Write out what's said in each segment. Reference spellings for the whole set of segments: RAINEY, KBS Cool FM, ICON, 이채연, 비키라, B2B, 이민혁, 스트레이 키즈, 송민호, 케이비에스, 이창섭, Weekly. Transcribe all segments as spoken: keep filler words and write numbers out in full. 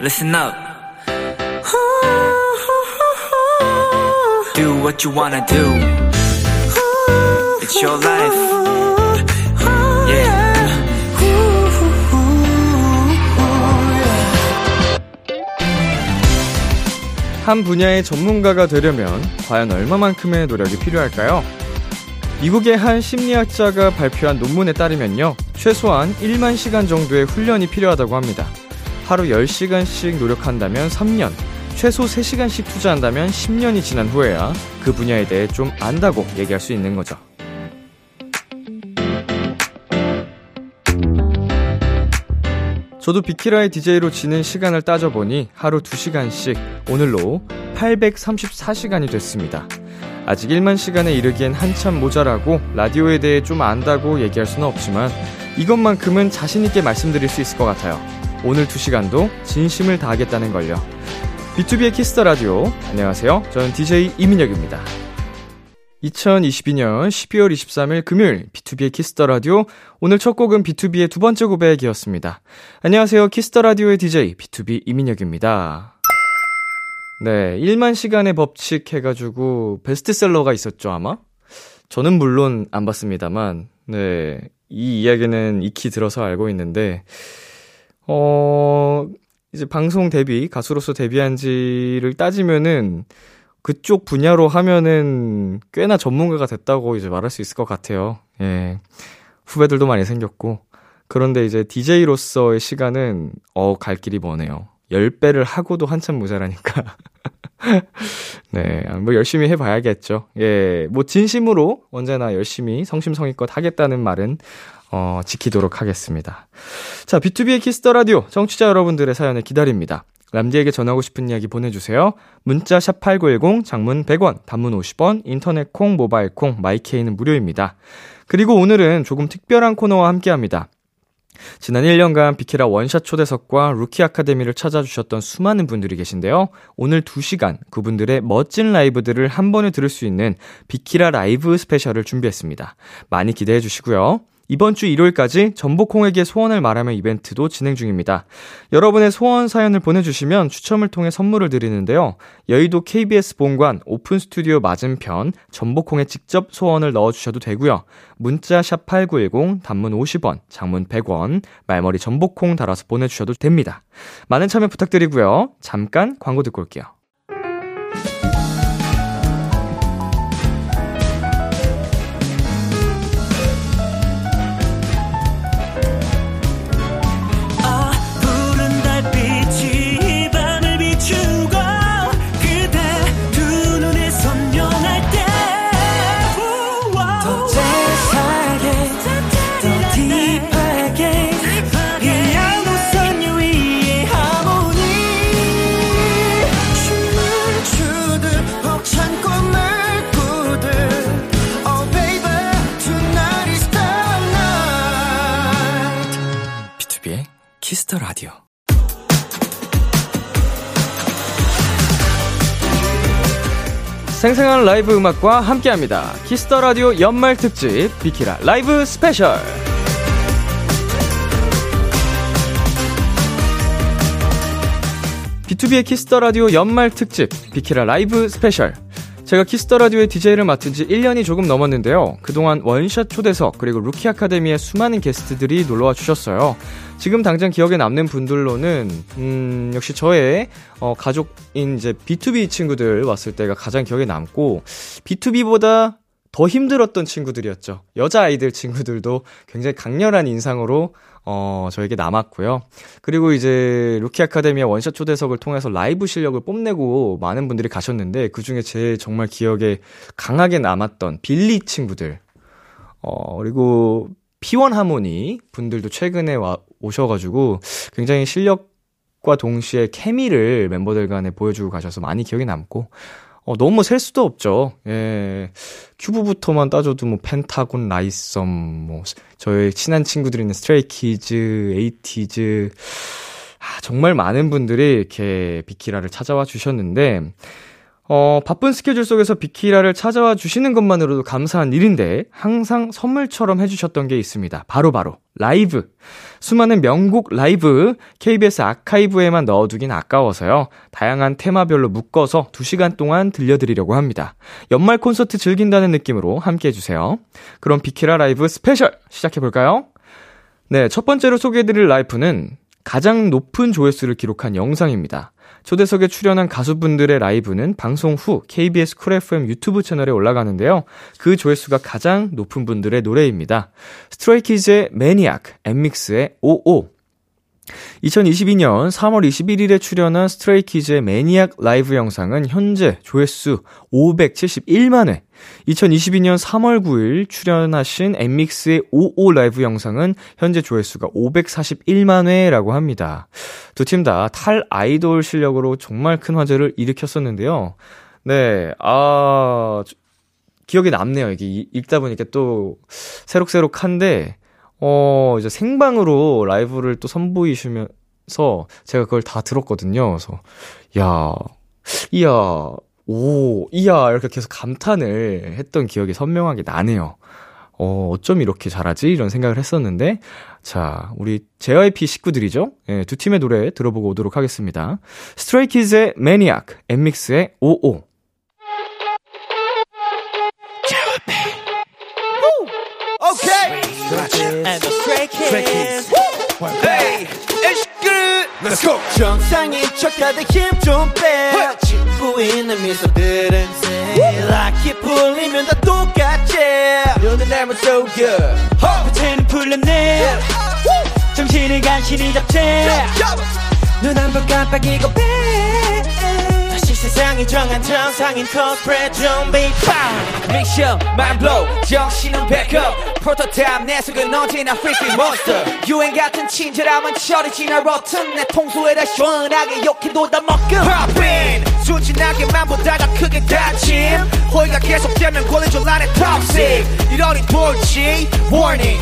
listen up. Do what you wanna do. It's your life. Yeah. 한 분야의 전문가가 되려면 과연 얼마만큼의 노력이 필요할까요? 미국의 한 심리학자가 발표한 논문에 따르면요, 최소한 만 시간 정도의 훈련이 필요하다고 합니다. 하루 열 시간씩 노력한다면 삼 년, 최소 세 시간씩 투자한다면 십 년이 지난 후에야 그 분야에 대해 좀 안다고 얘기할 수 있는 거죠. 저도 비키라의 디제이로 지낸 시간을 따져보니 하루 두 시간씩, 오늘로 팔백삼십사 시간이 됐습니다. 아직 만 시간에 이르기엔 한참 모자라고 라디오에 대해 좀 안다고 얘기할 수는 없지만 이것만큼은 자신있게 말씀드릴 수 있을 것 같아요. 오늘 두 시간도 진심을 다하겠다는 걸요. 비투비의 키스더 라디오, 안녕하세요. 저는 디제이 이민혁입니다. 이천이십이년 십이월 이십삼일 금요일 비투비의 키스더 라디오, 오늘 첫 곡은 비투비의 두 번째 고백이었습니다. 안녕하세요. 키스더 라디오의 디제이 비투비 이민혁입니다. 네, 만 시간의 법칙 해가지고 베스트셀러가 있었죠, 아마? 저는 물론 안 봤습니다만, 네, 이 이야기는 익히 들어서 알고 있는데, 어, 이제 방송 데뷔, 가수로서 데뷔한 지를 따지면은, 그쪽 분야로 하면은 꽤나 전문가가 됐다고 이제 말할 수 있을 것 같아요. 예. 후배들도 많이 생겼고. 그런데 이제 디제이로서의 시간은, 어, 갈 길이 머네요. 열 배를 하고도 한참 모자라니까. 네, 뭐 열심히 해봐야겠죠. 예, 뭐 진심으로 언제나 열심히 성심성의껏 하겠다는 말은 어, 지키도록 하겠습니다. 자, 비투비의 키스더 라디오, 청취자 여러분들의 사연을 기다립니다. 람디에게 전하고 싶은 이야기 보내주세요. 문자 샵팔구일공, 장문 백 원, 단문 오십 원, 인터넷 콩, 모바일 콩, 마이케이는 무료입니다. 그리고 오늘은 조금 특별한 코너와 함께합니다. 지난 일 년간 비키라 원샷 초대석과 루키 아카데미를 찾아주셨던 수많은 분들이 계신데요, 오늘 두 시간 그분들의 멋진 라이브들을 한 번에 들을 수 있는 비키라 라이브 스페셜을 준비했습니다. 많이 기대해 주시고요. 이번 주 일요일까지 전복콩에게 소원을 말하며 이벤트도 진행 중입니다. 여러분의 소원 사연을 보내주시면 추첨을 통해 선물을 드리는데요, 여의도 케이비에스 본관 오픈 스튜디오 맞은편 전복콩에 직접 소원을 넣어주셔도 되고요. 문자 샵팔구일공, 단문 오십 원, 장문 백 원, 말머리 전복콩 달아서 보내주셔도 됩니다. 많은 참여 부탁드리고요. 잠깐 광고 듣고 올게요. 키스더 라디오. 생생한 라이브 음악과 함께합니다. 키스더 라디오 연말 특집 비키라 라이브 스페셜. 비투비의 키스더 라디오 연말 특집 비키라 라이브 스페셜. 제가 키스더 라디오의 디제이를 맡은 지 일 년이 조금 넘었는데요, 그동안 원샷 초대석 그리고 루키 아카데미의 수많은 게스트들이 놀러와 주셨어요. 지금 당장 기억에 남는 분들로는 음, 역시 저의 어, 가족인 이제 비투비 친구들 왔을 때가 가장 기억에 남고, 비투비보다 더 힘들었던 친구들이었죠. 여자아이들 친구들도 굉장히 강렬한 인상으로 어, 저에게 남았고요. 그리고 이제 루키 아카데미의 원샷 초대석을 통해서 라이브 실력을 뽐내고 많은 분들이 가셨는데, 그중에 제 정말 기억에 강하게 남았던 빌리 친구들, 어, 그리고 피원 하모니 분들도 최근에 와, 오셔가지고 굉장히 실력과 동시에 케미를 멤버들 간에 보여주고 가셔서 많이 기억에 남고, 어, 너무 셀 수도 없죠. 예. 큐브부터만 따져도 뭐, 펜타곤, 라이썸, 뭐, 저의 친한 친구들이 있는 스트레이 키즈, 에이티즈, 아, 정말 많은 분들이 이렇게 비키라를 찾아와 주셨는데, 어, 바쁜 스케줄 속에서 비키라를 찾아와 주시는 것만으로도 감사한 일인데 항상 선물처럼 해주셨던 게 있습니다. 바로바로 바로 라이브. 수많은 명곡 라이브 케이비에스 아카이브에만 넣어두긴 아까워서요. 다양한 테마별로 묶어서 두 시간 동안 들려드리려고 합니다. 연말 콘서트 즐긴다는 느낌으로 함께해 주세요. 그럼 비키라 라이브 스페셜 시작해볼까요? 네, 첫 번째로 소개해드릴 라이브는 가장 높은 조회수를 기록한 영상입니다. 초대석에 출연한 가수분들의 라이브는 방송 후 케이비에스 쿨 에프엠 유튜브 채널에 올라가는데요. 그 조회수가 가장 높은 분들의 노래입니다. 스트레이 키즈의 매니악, 엠믹스의 오오. 이천이십이 년 삼월 이십일일에 출연한 스트레이 키즈의 매니악 라이브 영상은 현재 조회수 오백칠십일만 회. 이천이십이 년 삼월 구일 출연하신 엠믹스의 오오 라이브 영상은 현재 조회수가 오백사십일만 회라고 합니다. 두 팀 다 탈 아이돌 실력으로 정말 큰 화제를 일으켰었는데요. 네, 아, 기억이 남네요. 이게 읽다 보니까 또 새록새록한데, 어, 이제 생방으로 라이브를 또 선보이시면서 제가 그걸 다 들었거든요. 그래서, 야, 이야, 오, 이야, 이렇게 계속 감탄을 했던 기억이 선명하게 나네요. 어, 어쩜 이렇게 잘하지? 이런 생각을 했었는데, 자, 우리 제이와이피 식구들이죠? 예, 두 팀의 노래 들어보고 오도록 하겠습니다. 스트레이 키즈의 매니악, 엠믹스의 오오. Okay. And the Stray Kids. Hey, it's good. Let's go. 정상인 척하다 힘 좀 빼. 짓고 있는 미소들은 락이 풀리면 다 똑같지. 너는 닮은 so good. 부채는 풀렸네. 정신을 간신히 잡채. 눈 한 번 깜빡이고 빼. 다시 세상이 정한 정상인 코스프레 준비. Mission mind blow. 정신은 백업. 프로토타입 내 속은 언제나 freaking monster 유행 같은 친절함은 철이 지나 rotten 내 통수에다 시원하게 욕해도 다 먹음 Poppin 순진하게만 보다가 크게 다침 호의가 계속되면 권해줄 안에 toxic 이러니 돌지 warning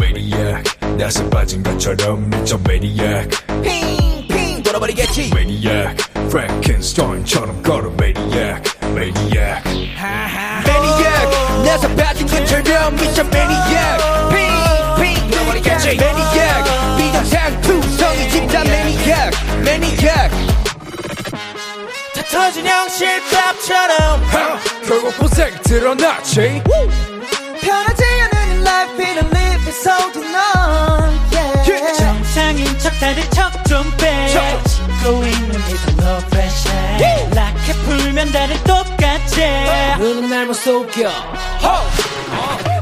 Maniac 나서 빠진 것처럼 미쳐 Maniac 핑핑 돌아버리겠지 Maniac Frankenstein처럼 걸어 Maniac Maniac 하하 나서 빠진 것처럼 미쳐 매니악 핑핑 돌아버리겠지 매니악 비정상 투성이 집단 매니악 매니악 다 터진 형실밥처럼 결국 고생 드러났지 편하지 않은 이 라이프는 live it so do not 정상인 척 다들 척 좀 빼 짓고 있는 미소 no pressure 락해 풀면 다들 똑같지 눈은 날 못 속여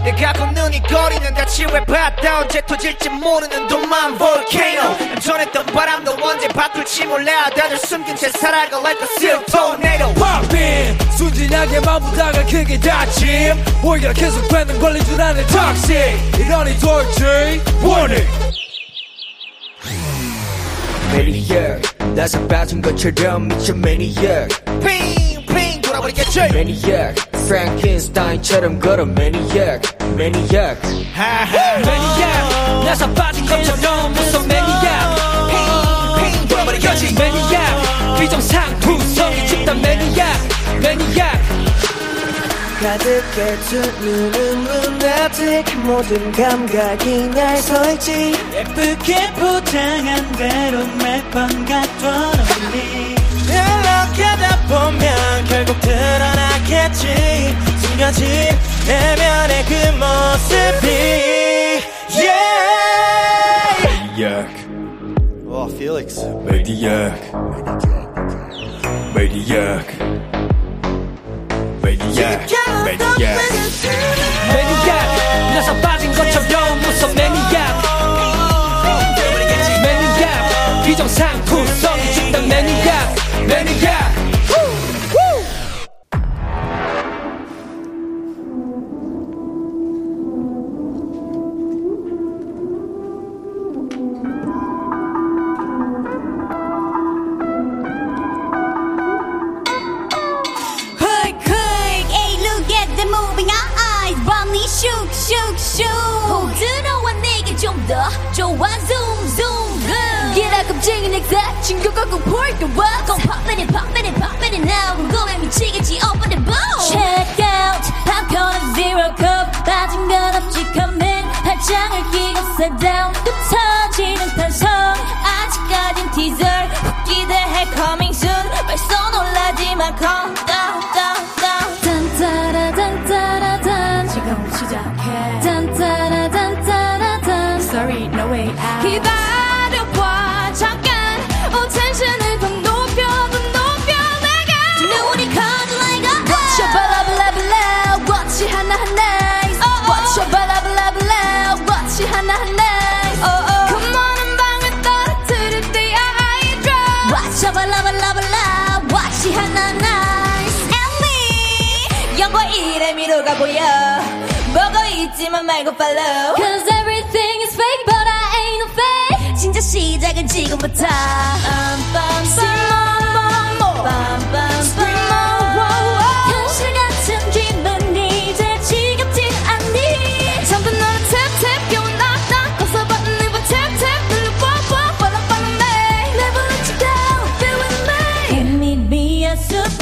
내가 걷는 이 거리는 같이 왜 봤다 언제 터질지 모르는 돈만 볼케이노 전했던 바람도 언제 바꿀지 몰라 다들 숨긴 채 살아가 like a silk tornado Poppin 순진하게 마부다가 크게 다침 오히려 계속 되는 걸린 줄 아는 toxic 이러니 돌지 warning Maniac 나서 빠진 것처럼 미쳐 Maniac 핑핑 돌아버리겠지 Maniac Frankenstein처럼 걸어 Maniac Maniac Maniac 나서 빠진 것처럼 무서워 Maniac 핑핑 돌아버리겠지 Maniac 비정상 구성이 집단 Maniac Maniac 가득해 두 눈은 눈앞에 모든 감각이 날 서있지 예쁘게 포장한 대로 매번 갔던 우리 연락하다 보면 결국 드러나겠지 숨겨진 내면의 그 모습이 yeah. Maniac Oh, Felix Maniac Maniac Maniac, maniac, maniac. 나서 빠진 것처럼 무서워 maniac. maniac, 비정상 구성이 죽던 maniac, maniac. 슉슉슉 들어와 내게 좀 더 좋아 zoom zoom zoom 기라급쟁이 넥타 친구가 꼭 볼까 봐 down 흩어지는 탄성 아직까진 teaser 기대해 coming soon 벌써 놀라지만 calm down down down 딴따라딴따라딴 지금 시작해 딴따라딴따라딴 sorry no way out 기다려봐 잠깐 오 텐션을 더 높여 더 높여 내게 지금 우리 커져 like a What's your blah blah blah What's your 하나하나 What's your blah blah blah What's your 하나하나 미로가 보여 보고 있지만 말고 follow Cause everything is fake but I ain't no fake 진짜 시작은 지금부터 Spring more more Spring more 현실같은 기분 이제 지겹지 않니 전부 너를 탭탭 겨우 납딱 꺼서 버튼을 봐 탭탭 눌러 뽀뽀 follow follow me Never let you go feel with me Let me be a superhero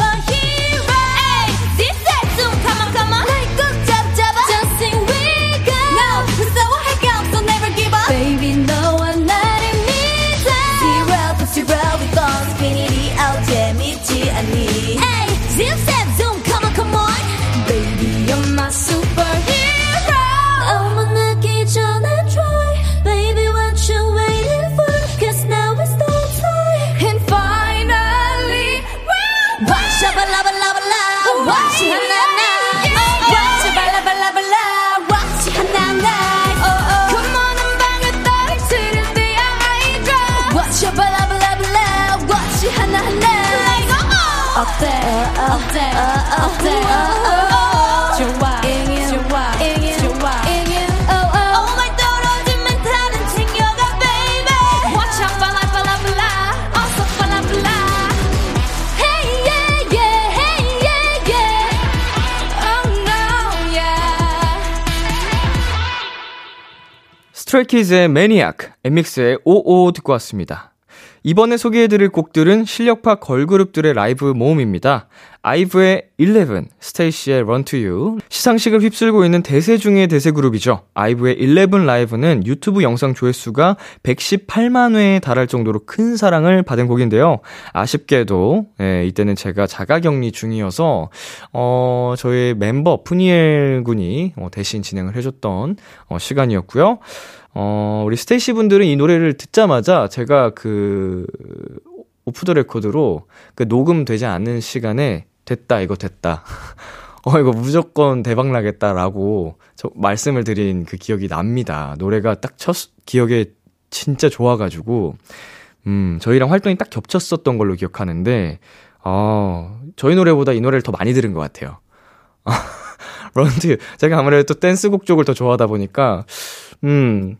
어때 어때 어때 좋아 잉인 좋아 잉인 좋아 잉인 오오 오말 떨어지면 다른 챙겨가 baby Watch out blah blah blah 어서 blah blah Hey yeah yeah hey yeah yeah Oh no yeah Stray Kids의 Maniac, 엠믹스의 오오 듣고 왔습니다. 이번에 소개해드릴 곡들은 실력파 걸그룹들의 라이브 모음입니다. 아이브의 십일, 스테이시의 Run To You. 시상식을 휩쓸고 있는 대세 중의 대세 그룹이죠. 아이브의 십일 라이브는 유튜브 영상 조회수가 백십팔만 회에 달할 정도로 큰 사랑을 받은 곡인데요. 아쉽게도 예, 이때는 제가 자가격리 중이어서 어, 저희 멤버 푸니엘 군이 대신 진행을 해줬던 어, 시간이었고요. 어, 우리 스테이시 분들은 이 노래를 듣자마자 제가 그, 오프 더 레코드로 그 녹음되지 않은 시간에 됐다, 이거 됐다. 어, 이거 무조건 대박 나겠다라고 저 말씀을 드린 그 기억이 납니다. 노래가 딱 첫 기억에 진짜 좋아가지고, 음, 저희랑 활동이 딱 겹쳤었던 걸로 기억하는데, 어, 저희 노래보다 이 노래를 더 많이 들은 것 같아요. Run to You. 제가 아무래도 또 댄스곡 쪽을 더 좋아하다 보니까, 음,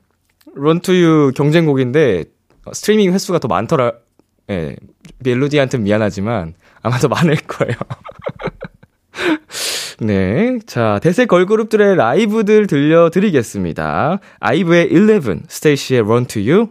Run to You 경쟁곡인데, 스트리밍 횟수가 더 많더라, 예, 멜로디한테는 미안하지만, 아마 더 많을 거예요. 네. 자, 대세 걸그룹들의 라이브들 들려드리겠습니다. 아이브의 십일, 스테이시의 Run to You.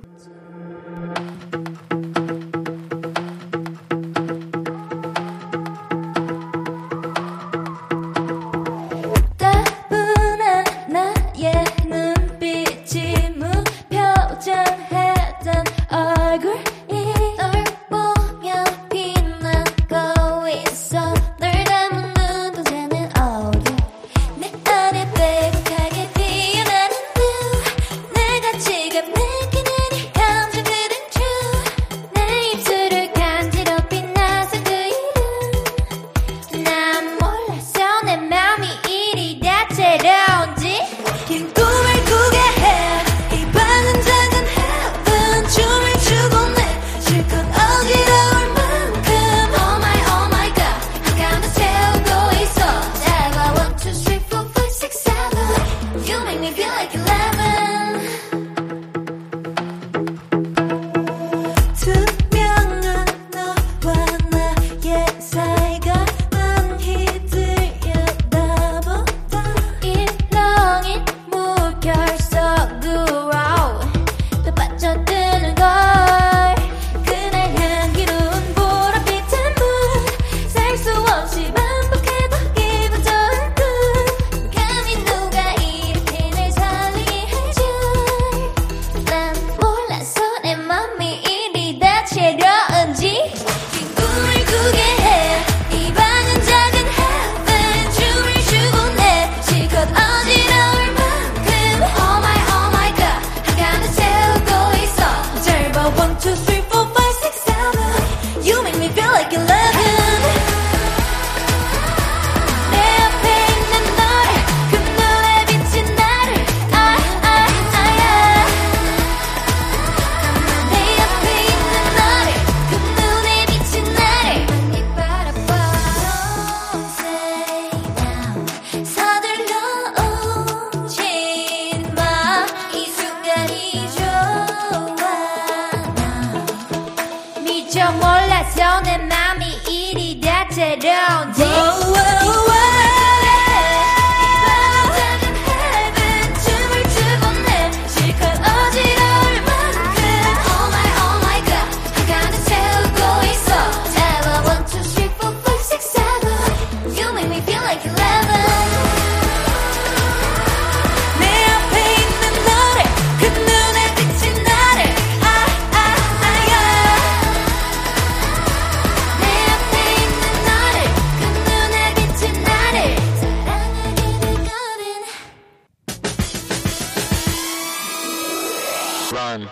run.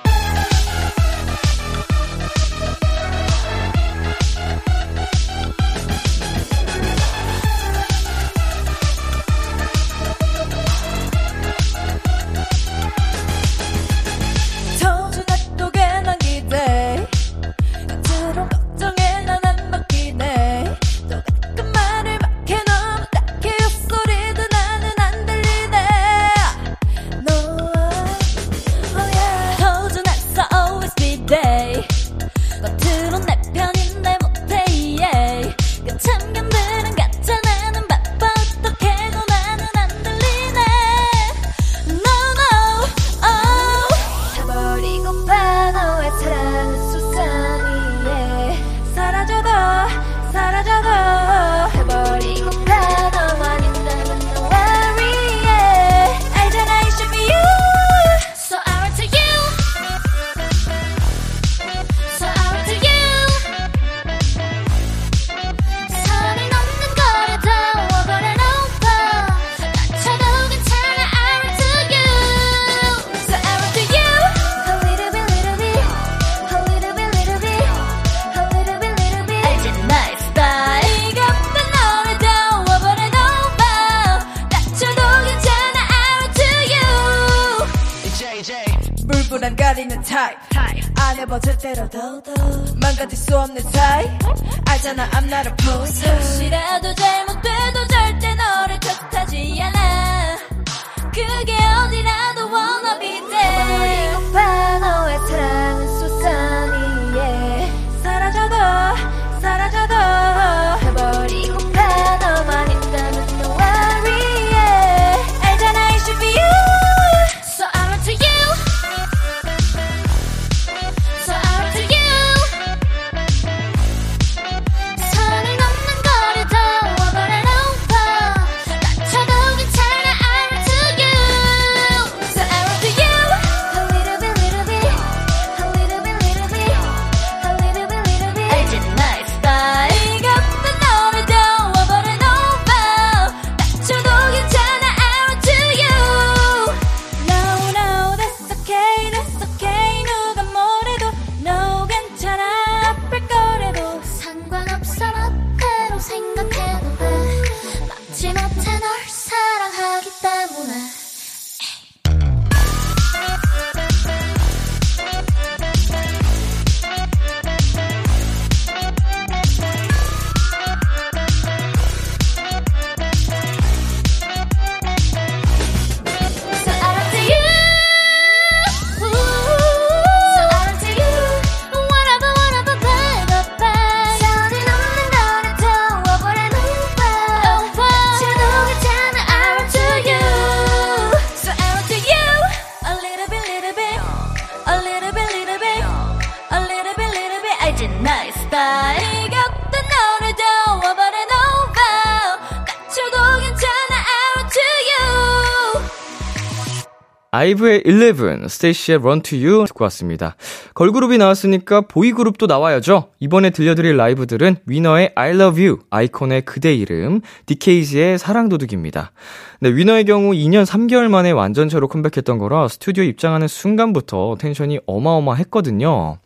아이브의 일레븐, 스테이시의 Run to You 듣고 왔습니다. 걸그룹이 나왔으니까 보이그룹도 나와야죠. 이번에 들려드릴 라이브들은 위너의 I Love You, 아이콘의 그대 이름, 디케이지의 사랑도둑입니다. 네, 위너의 경우 이 년 삼 개월 만에 완전체로 컴백했던 거라 스튜디오 입장하는 순간부터 텐션이 어마어마했거든요.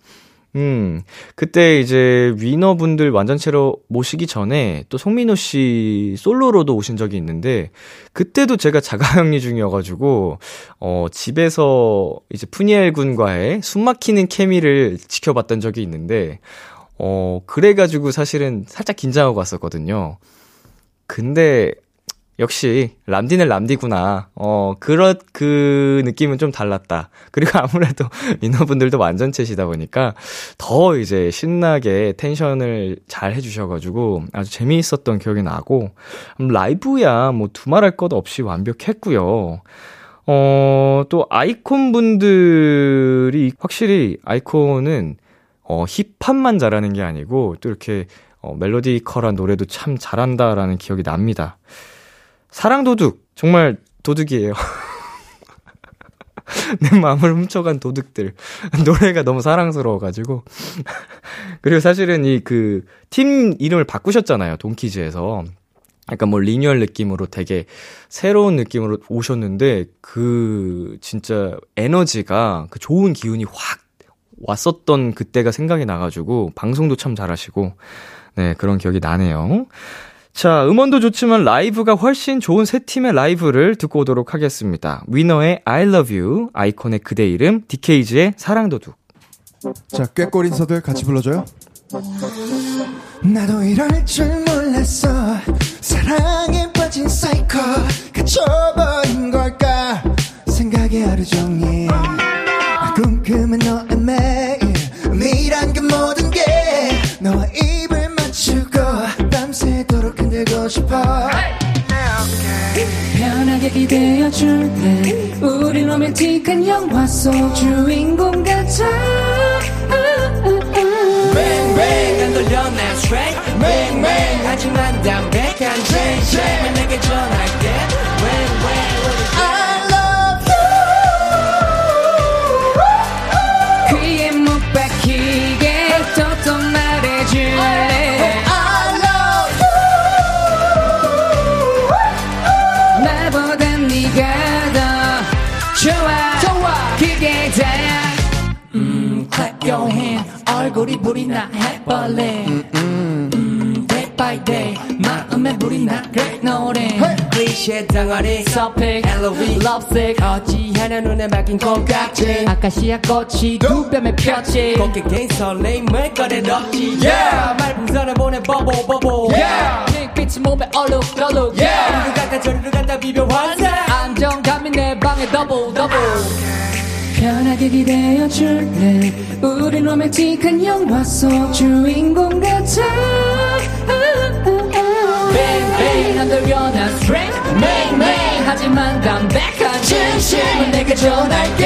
음, 그때 이제 위너분들 완전체로 모시기 전에 또 송민호 씨 솔로로도 오신 적이 있는데, 그때도 제가 자가격리 중이어가지고, 어, 집에서 이제 푸니엘 군과의 숨 막히는 케미를 지켜봤던 적이 있는데, 어, 그래가지고 사실은 살짝 긴장하고 왔었거든요. 근데, 역시 람디는 람디구나. 어, 그런 그 느낌은 좀 달랐다. 그리고 아무래도 민호분들도 완전체시다 보니까 더 이제 신나게 텐션을 잘 해주셔가지고 아주 재미있었던 기억이 나고, 라이브야 뭐 두말할 것 없이 완벽했고요. 어, 또 아이콘 분들이 확실히 아이콘은 어, 힙합만 잘하는 게 아니고 또 이렇게 어, 멜로디컬한 노래도 참 잘한다라는 기억이 납니다. 사랑도둑, 정말 도둑이에요. 내 마음을 훔쳐간 도둑들. 노래가 너무 사랑스러워가지고. 그리고 사실은 이 그 팀 이름을 바꾸셨잖아요, 돈키즈에서. 약간 뭐 리뉴얼 느낌으로 되게 새로운 느낌으로 오셨는데 그 진짜 에너지가 그 좋은 기운이 확 왔었던 그때가 생각이 나가지고 방송도 참 잘하시고 네 그런 기억이 나네요. 자, 음원도 좋지만 라이브가 훨씬 좋은 세 팀의 라이브를 듣고 오도록 하겠습니다. 위너의 I love you, 아이콘의 그대 이름, 디케이지의 사랑도둑. 자, 꾀꼬리 인사들 같이 불러줘요. 나도 이럴 줄 몰랐어. 사랑에 빠진 사이코 갇혀버린 걸까. 생각에 하루 종일 꿈꾸면 너의 매일 미란 그 모든 게 너와 입을 맞추고 밤새도록 흔들고 싶어. 편하게 기대어줄 때 우린 로맨틱한 영화 속 주인공 같아. 뱅뱅 난 돌려내 트랙 뱅뱅 하지만 담백한 쟁쟁 내게 전할 때 뱅뱅 your hand 얼굴이 불이 나 해벌레 음, 음, day by day 마음에 불이 나 great 노래 클리셰 덩어리 서픽 엘로비 러브식 어찌하냐 눈에 막힌 콩깍지 아카시아 꽃이 두 뺨에 폈지 고객인 설레임을 꺼내넣지 yeah 말풍선을 보내 버보 버보 yeah 핑빛이 몸에 얼룩 얼룩 yeah 우리도 같아 저리도 같아 비벼 환상 안정감이 내 방에 더블 더블 편하게 기대어줄 때 우린 로맨틱한 영화 속 주인공 같아. 뱅뱅 안 돌려난 스트레이트 맹맹 하지만 담백한 진심은 내게 전할게.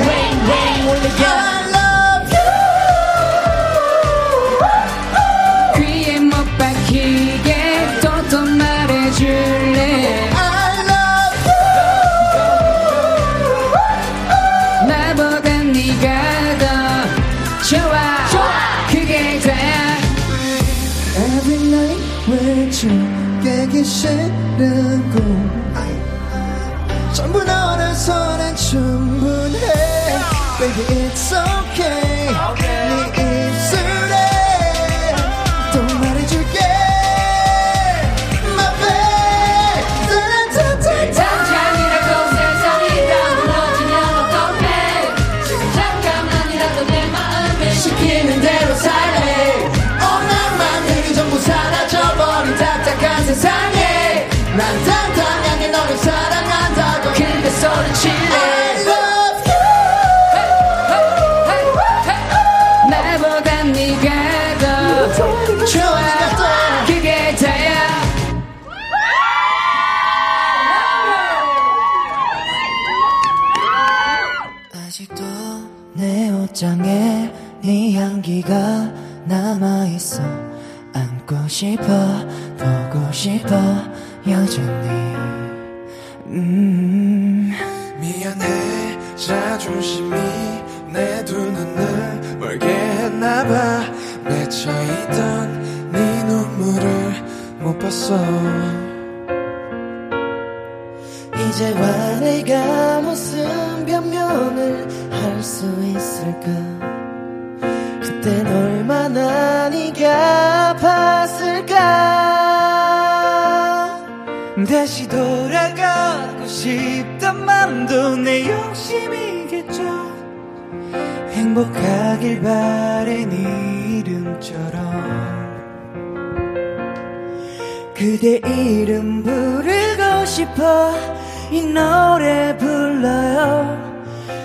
뱅뱅 올리게 I love you 귀에 못 박히게 또또 말해줄래. 깨기 싫은 꿈 전부 너라서 난 충분해 Baby it's okay 네 입술에 또 말해줄게 My baby 당장이라도 세상이 다 무너지면 어떡해 지금 잠깐만이라도 내 마음에 시키는 대로 살래 오늘만 내게 전부 사라져버린 딱딱한 세상에 난 당당하게 너를 사랑한다고 근데 소리치네 I love you 나보다 네가 더 좋아 그게 다야 아직도 내 옷장에 네 향기가 남아있어 안고 싶어 보고 싶어 여전히 음. 미안해 자존심이 내 두 눈을 멀게 했나봐 맺혀있던 네 눈물을 못 봤어 이제와 내가 무슨 변명을 할 수 있을까 그땐 얼마나 네가 아팠을까 다시 돌아가고 싶던 맘도 내 욕심이겠죠 행복하길 바래 네 이름처럼 그대 이름 부르고 싶어 이 노래 불러요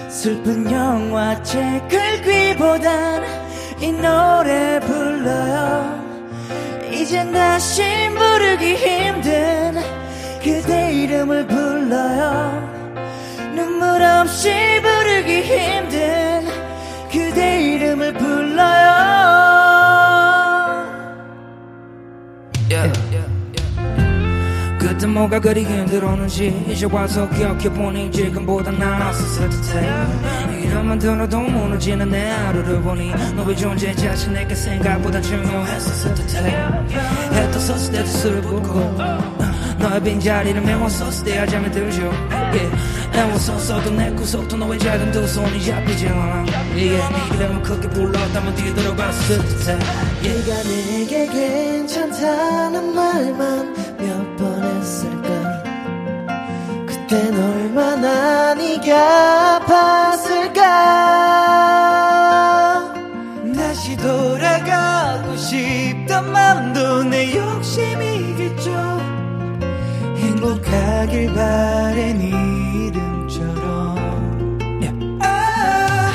슬픈 영화책 긁기보단 이 노래 불러요 이젠 다시 부르기 힘든 그대 이름을 불러요 눈물 없이 부르기 힘든 그대 이름을 불러요 yeah. 그때 뭐가 그리 힘들었는지 이제 와서 기억해보니 지금보다 나 스스로 듯해 이름만 들어도 무너지는 내 하루를 보니 너의 존재 자신에게 생각보다 중요했었을 듯해 해도 썼을 때도 술을 붓고 너의 빈자리를 메웠어 Stay 잠에 들죠 yeah. 애워서서도 내 구석도 너의 작은 두 손이 잡히지 않아 이게 이름을 크게 불렀다면 뒤돌아봤을 듯해 yeah. 네가 내게 괜찮다는 말만 몇 번 했을까 그땐 얼마나 네가 아팠을까 다시 돌아가고 싶던 마음도 내 욕심이겠죠 행복하길 바란 이름처럼 yeah. 아,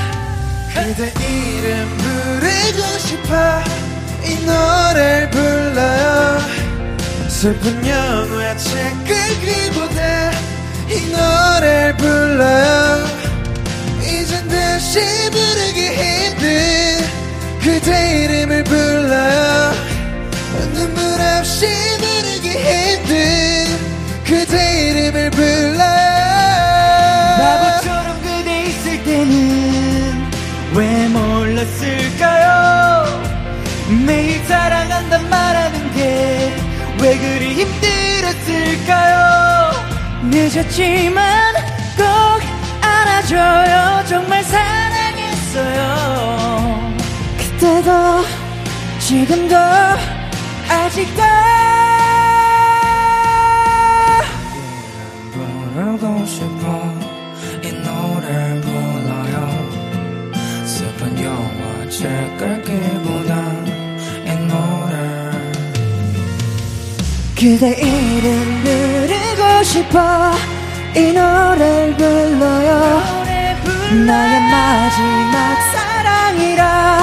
그대 이름 부르고 싶어 이 노래를 불러요 슬픈 영화 책읽기보다 이 노래를 불러요 이젠 다시 부르기 힘든 그대 이름을 불러요 눈물 없이 부르기 힘든 그대 이름을 불러요 바보처럼 그대 있을 때는 왜 몰랐을까요 매일 사랑한단 말하는 게 왜 그리 힘들었을까요 늦었지만 꼭 안아줘요 정말 사랑했어요 그때도 지금도 아직도 이름 부르고 싶어 이 노래를 불러요 슬픈 영화 책 읽기보다 그대 이름 부르고 싶어 이 노래를 불러요 나의 마지막 사랑이라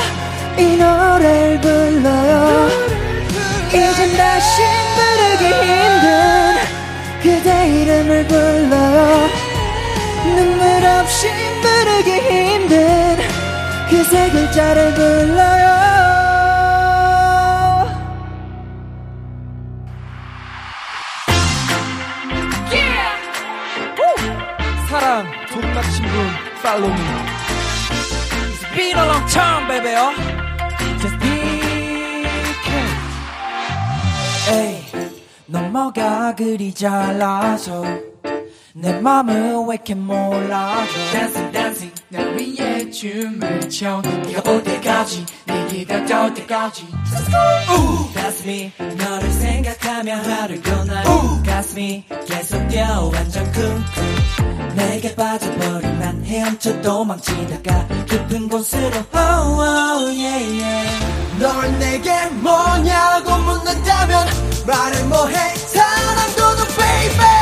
이 노래를 불러요 이젠 다시 부르기 힘든 그대 이름을 불러요 눈물 없이 부르기 힘든 그 세 글자를 불러요 Follow me. It's been a long time, baby. Oh, just be careful. Hey, 넌 뭐가 그리 잘나서 내 맘을 왜 이렇게 몰라줘? Dancing, dancing, 날 위해 춤을 춰. 네가 올 때까지, 네 기가 올 때까지. Ooh, 가슴이 너를 생각하며 하루가 날. Ooh, 가슴이 계속 뛰어 완전 쿵쿵. 내게 빠져버린 난 헤엄쳐 도망치다가 깊은 곳으로 oh, oh, yeah, yeah. 널 내게 뭐냐고 묻는다면 말을 뭐해 사랑도 너 baby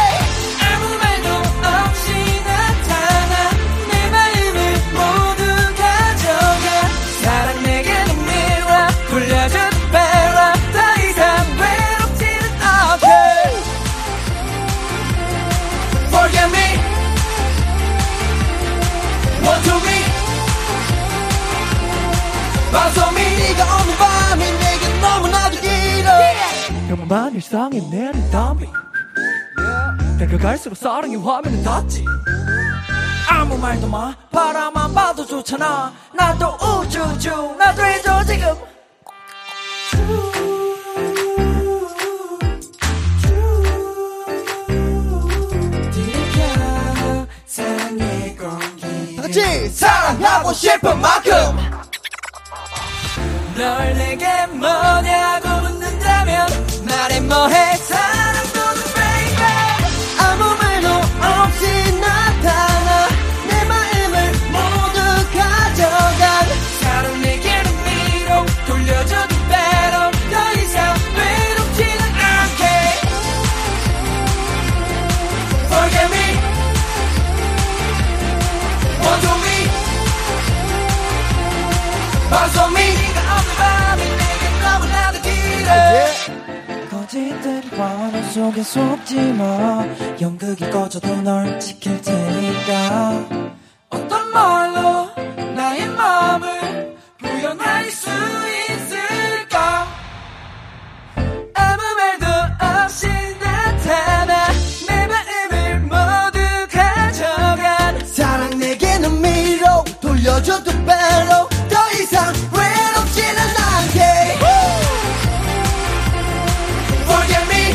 아무 말도 없이 나타나 내 마음을 모두 가져가 사랑 내게는 mirror 불려줘 bearer 더 이상 외롭지는 않게 okay. Forget me What do we? 방송이 네가 없는 밤이 내겐 너무나도 길어 yeah. 평범한 일상이 내린 담비 yeah. 내가 갈수록 사랑이 화면에 닿지 아무 말도 마 바라만 봐도 좋잖아 나도 우쭈쭈 나도 해줘 지금 사랑하고 싶은 만큼 널 내게 뭐냐고 묻는다면 말해 뭐해 사랑도 baby 아무 말도 없이 나타나 내 마음을 모두 가져간 사랑 내게는 위로 돌려줘도 better 더 이상 외롭지는 않게 Forget me What do we? 벌써 미니가 없는 밤이 내겐 너무나도 길어 yeah. 거짓된 환호 속에 속지 마 연극이 꺼져도 널 지킬 테니까 어떤 말로 나의 마음을 표현할 수 있을까 아무 말도 없이 나타나 내 마음을 모두 가져간 사랑 내게는 미로 돌려줘도 배로 외롭지는 않게 Forget me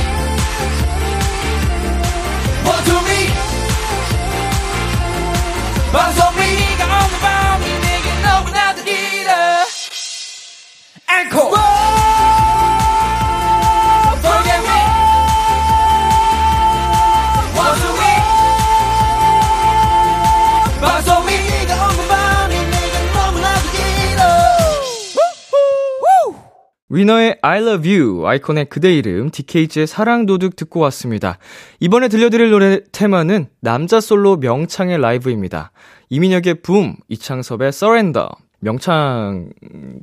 위너의 I love you, 아이콘의 그대 이름, 디케이지의 사랑도둑 듣고 왔습니다. 이번에 들려드릴 노래 테마는 남자 솔로 명창의 라이브입니다. 이민혁의 붐, 이창섭의 Surrender. 명창까지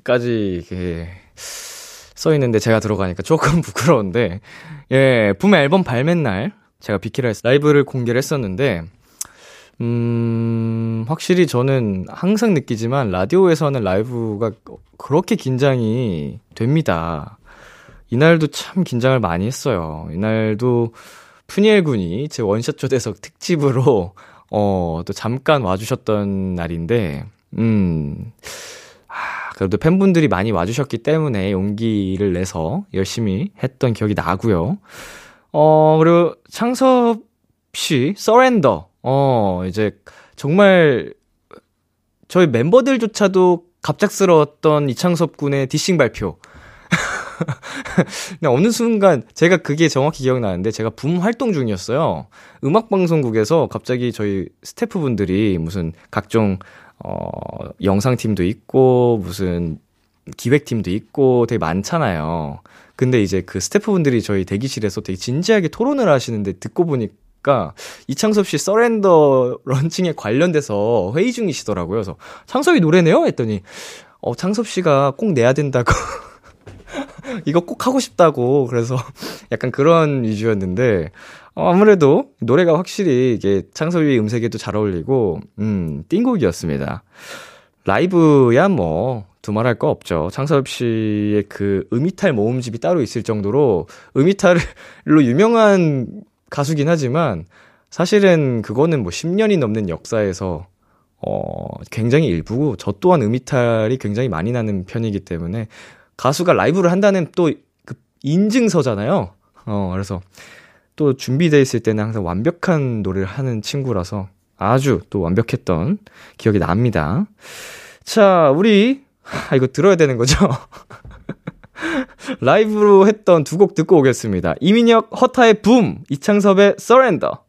이렇게 써있는데 제가 들어가니까 조금 부끄러운데, 예, 붐의 앨범 발매날 제가 비키라에서 라이브를 공개를 했었는데, 음, 확실히 저는 항상 느끼지만 라디오에서 하는 라이브가 그렇게 긴장이 됩니다. 이날도 참 긴장을 많이 했어요. 이날도 푸니엘 군이 제 원샷 초대석 특집으로 어, 또 잠깐 와주셨던 날인데, 음, 아, 그래도 팬분들이 많이 와주셨기 때문에 용기를 내서 열심히 했던 기억이 나고요. 어, 그리고 창섭 씨, 서렌더. 어, 이제, 정말, 저희 멤버들조차도 갑작스러웠던 이창섭 군의 디싱 발표. 그냥 어느 순간, 제가 그게 정확히 기억나는데, 제가 붐 활동 중이었어요. 음악방송국에서 갑자기 저희 스태프분들이 무슨 각종, 어, 영상팀도 있고, 무슨 기획팀도 있고, 되게 많잖아요. 근데 이제 그 스태프분들이 저희 대기실에서 되게 진지하게 토론을 하시는데, 듣고 보니까, 이창섭 씨 서렌더 런칭에 관련돼서 회의 중이시더라고요. 그래서 창섭이 노래네요? 했더니 어, 창섭 씨가 꼭 내야 된다고 이거 꼭 하고 싶다고 그래서 약간 그런 위주였는데 어, 아무래도 노래가 확실히 이게 창섭이 음색에도 잘 어울리고 음, 띵곡이었습니다. 라이브야 뭐 두말할 거 없죠. 창섭 씨의 그 음이탈 모음집이 따로 있을 정도로 음이탈로 유명한 가수긴 하지만 사실은 그거는 뭐 십 년이 넘는 역사에서 어 굉장히 일부고 저 또한 음이탈이 굉장히 많이 나는 편이기 때문에 가수가 라이브를 한다는 또 그 인증서잖아요. 어 그래서 또 준비되어 있을 때는 항상 완벽한 노래를 하는 친구라서 아주 또 완벽했던 기억이 납니다. 자 우리 하, 이거 들어야 되는 거죠? 라이브로 했던 두 곡 듣고 오겠습니다. 이민혁 허타의 붐, 이창섭의 서렌더.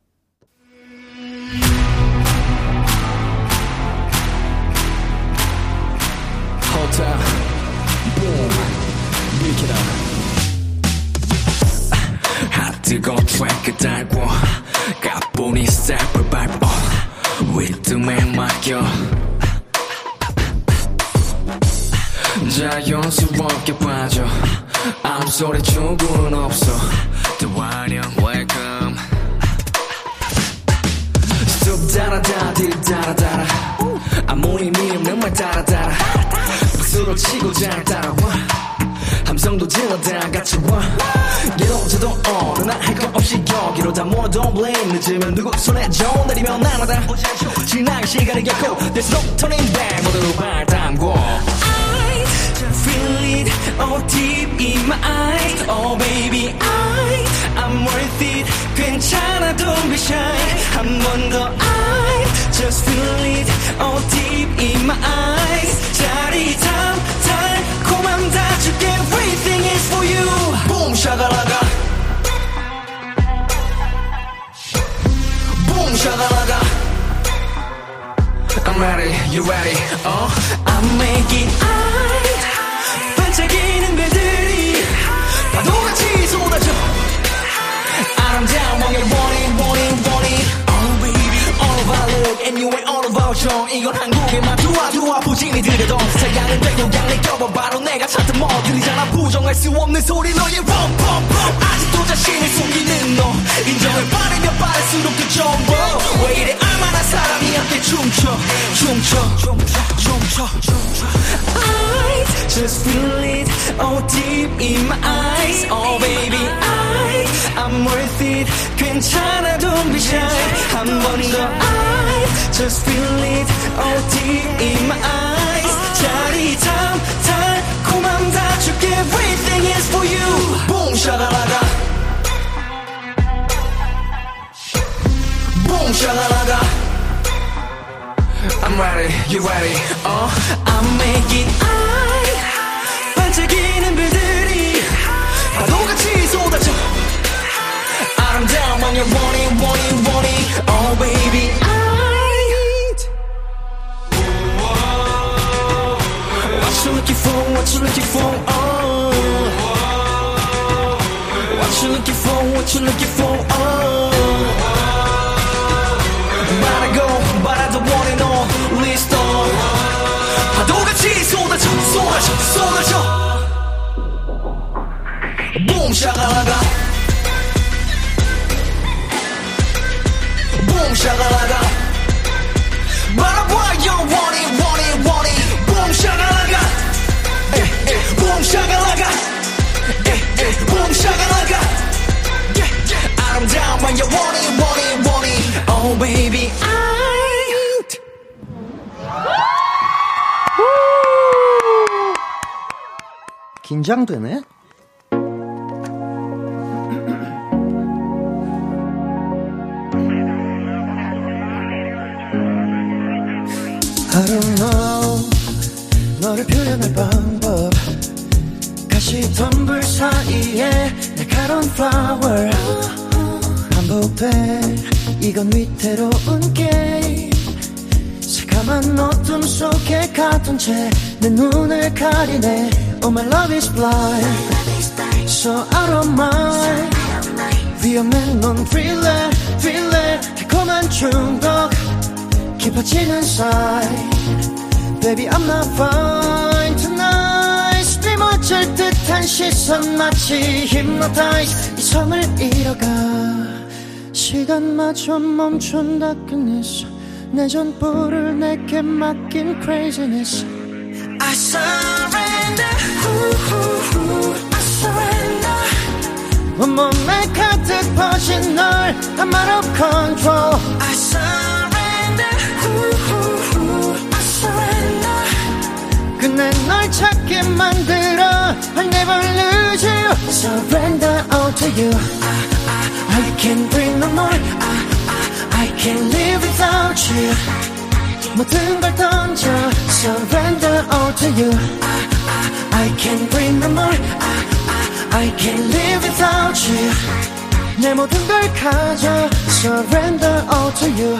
허타 붐 비키라 핫 뜨거운 트랙을 달고 가뿐히 스텝을 밟고 리듬에 맡겨 자연스럽게 빠져 암소리 축은 없어 대환영 welcome 쑥 달아달아 딜 달아달아 아무리 미흡는 말 따라따라 박수로 치고 잘 따라와 함성도 질러다 같이 와 예로제도 어느 날 할 것 없이 여기로 다 모아 don't blame 늦으면 누구 손에 좀 내리면 나마다 지나갈 시간을 겪고 There's no turning back 모두 발 담고 Feel it, oh deep in my eyes Oh baby, I, I'm worth it 괜찮아, don't be shy 한 번 더 I, just feel it, oh deep in my eyes 짜릿함, 달콤함 다 줄게 Everything is for you Boom, 샤갈라가 Boom, 샤갈라가 I'm ready, you ready, oh I'm making eyes 반짝이는 배들이 파도같이 쏟아져 아름다운 멍에 warning warning warning Oh baby all about love and you ain't all about you 이건 한국의 맛 좋아 좋아 부진이 들려던 사양을 빼고 양을 껴봐 바로 내가 찾던 뭐 들리잖아 부정할 수 없는 소리 너의 웜펌펌 아직도 자신을 숨기는 너 인정을 바르면 빠를수록 더 좋은 법 왜 이래 얼마나 사람이 함께 춤춰 춤춰 춤춰 춤춰 춤춰 Just feel it, oh deep in my eyes Oh baby, I, I'm worth it 괜찮아, don't be shy 한 번 더 I, just feel it, oh deep in my eyes 짜릿함, 달콤함 다 줄게 Everything is for you Boom, 샤갈라가 Boom, 샤갈라가 I'm ready, you ready, oh I'm making I 반짝이는 별들이 파도같이 쏟아져 아름다운 멍에 warning warning warning Oh baby I What you looking for What you looking for Oh what you're looking for. Oh, 말하고 말하던 one and all list all. 파도같이 쏟아져 쏟아져 쏟아져. Boom shakalaka. Boom shakalaka. 바라봐 you want it want it want it. Boom shakalaka. Eh eh. Boom shakalaka. Boom shakalaka, yeah yeah. I'm down when you want it, want it, want it. Oh baby, I. 긴장되네. I don't know. 너를 표현할 방법. 다시 덤불 사이에 날카로운 flower 반복돼 이건 위태로운 게임 새까만 어둠 속에 가둔 채 내 눈을 가리네. Oh my love is blind So out of mind 위험해 넌 thriller thriller 달콤한 중독 깊어지는 sigh Baby I'm not fine tonight 어쩔 듯한 시선 마치 hypnotized 이성을 잃어가 시간마저 멈춘다 끝내서 내 전부를 내게 맡긴 craziness I surrender ooh, ooh, I surrender 온몸에 가득 퍼진 널 I'm out of control I surrender ooh, ooh, I surrender 끝내 널 찾게 만들어 I'll never lose you Surrender all to you I, I, I can't breathe no more I, I, I can't live without you 모든 걸 던져 Surrender all to you I, I, I can't breathe no more I, I, I can't live without you 내 모든 걸 가져 Surrender all to you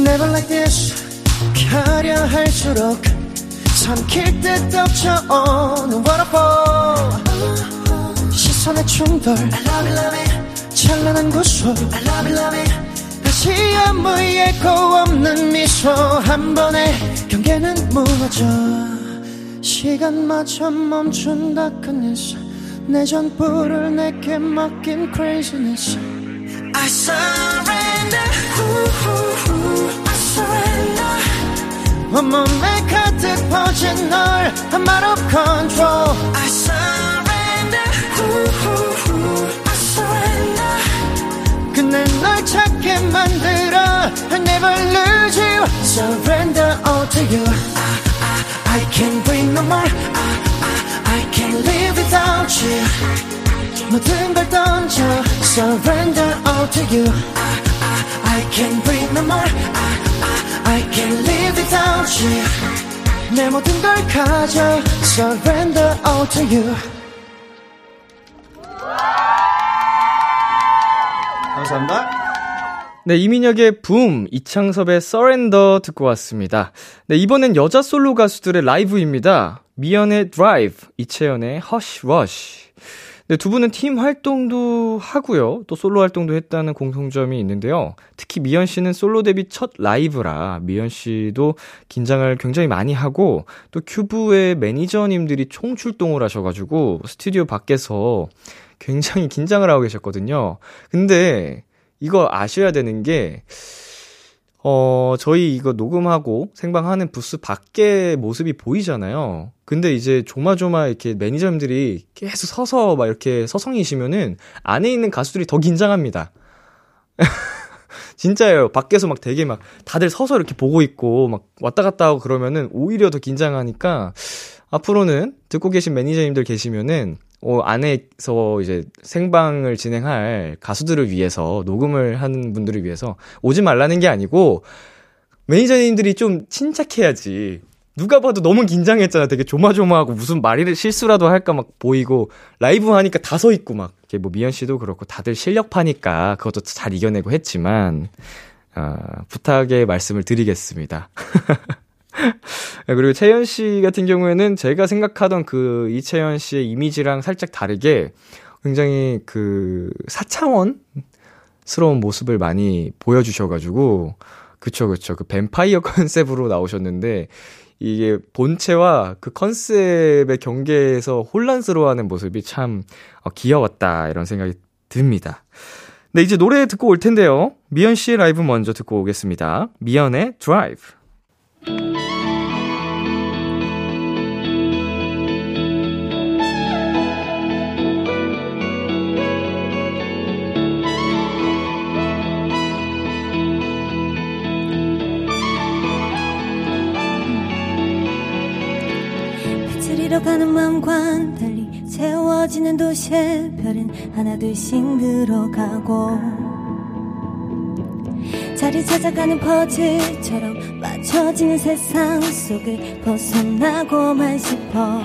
Never like this 하려 할수록 삼킬 듯 덮쳐오는 waterfall 시선의 충돌 I love it, love it 찬란한 구슬 I love it, love it 다시 아무 예고 없는 미소 한 번에 경계는 무너져 시간마저 멈춘다 끝내서 내 전부를 내게 맡긴 craziness I surrender ooh, ooh, ooh, I surrender 온몸에 가득 퍼진 널 I'm out of control I surrender ooh, ooh, ooh, I surrender 끝내 널 찾게 만들어 I'll never lose you Surrender all to you I, I, I can't breathe no more I, I, I can't live without you 모든 걸 던져 Surrender all to you I, I, I can't breathe no more I, I can't live without you 내 모든 걸 가져 Surrender all to you 감사합니다. 네, 이민혁의 붐, 이창섭의 Surrender 듣고 왔습니다. 네, 이번엔 여자 솔로 가수들의 라이브입니다. 미연의 Drive, 이채연의 Hush Rush. 네, 두 분은 팀 활동도 하고요. 또 솔로 활동도 했다는 공통점이 있는데요. 특히 미연 씨는 솔로 데뷔 첫 라이브라 미연 씨도 긴장을 굉장히 많이 하고 또 큐브의 매니저님들이 총출동을 하셔가지고 스튜디오 밖에서 굉장히 긴장을 하고 계셨거든요. 근데 이거 아셔야 되는 게 어, 저희 이거 녹음하고 생방하는 부스 밖에 모습이 보이잖아요. 근데 이제 조마조마 이렇게 매니저님들이 계속 서서 막 이렇게 서성이시면은 안에 있는 가수들이 더 긴장합니다. 진짜예요. 밖에서 막 되게 막 다들 서서 이렇게 보고 있고 막 왔다 갔다 하고 그러면은 오히려 더 긴장하니까 앞으로는 듣고 계신 매니저님들 계시면은 어, 안에서 이제 생방을 진행할 가수들을 위해서 녹음을 하는 분들을 위해서 오지 말라는 게 아니고 매니저님들이 좀 침착해야지. 누가 봐도 너무 긴장했잖아. 되게 조마조마하고 무슨 말을 실수라도 할까 막 보이고 라이브 하니까 다 서 있고 막 이게 뭐 미연 씨도 그렇고 다들 실력파니까 그것도 잘 이겨내고 했지만 어, 부탁의 말씀을 드리겠습니다. 그리고 채연 씨 같은 경우에는 제가 생각하던 그 이채연 씨의 이미지랑 살짝 다르게 굉장히 그 사차원스러운 모습을 많이 보여주셔가지고, 그쵸, 그쵸. 그 뱀파이어 컨셉으로 나오셨는데, 이게 본체와 그 컨셉의 경계에서 혼란스러워하는 모습이 참 귀여웠다, 이런 생각이 듭니다. 네, 이제 노래 듣고 올 텐데요. 미연 씨의 라이브 먼저 듣고 오겠습니다. 미연의 드라이브. 가는 마음과는 달리 채워지는 도시의 별은 하나둘씩 들어가고, 자리 찾아가는 퍼즐처럼 맞춰지는 세상 속을 벗어나고 말 싶어.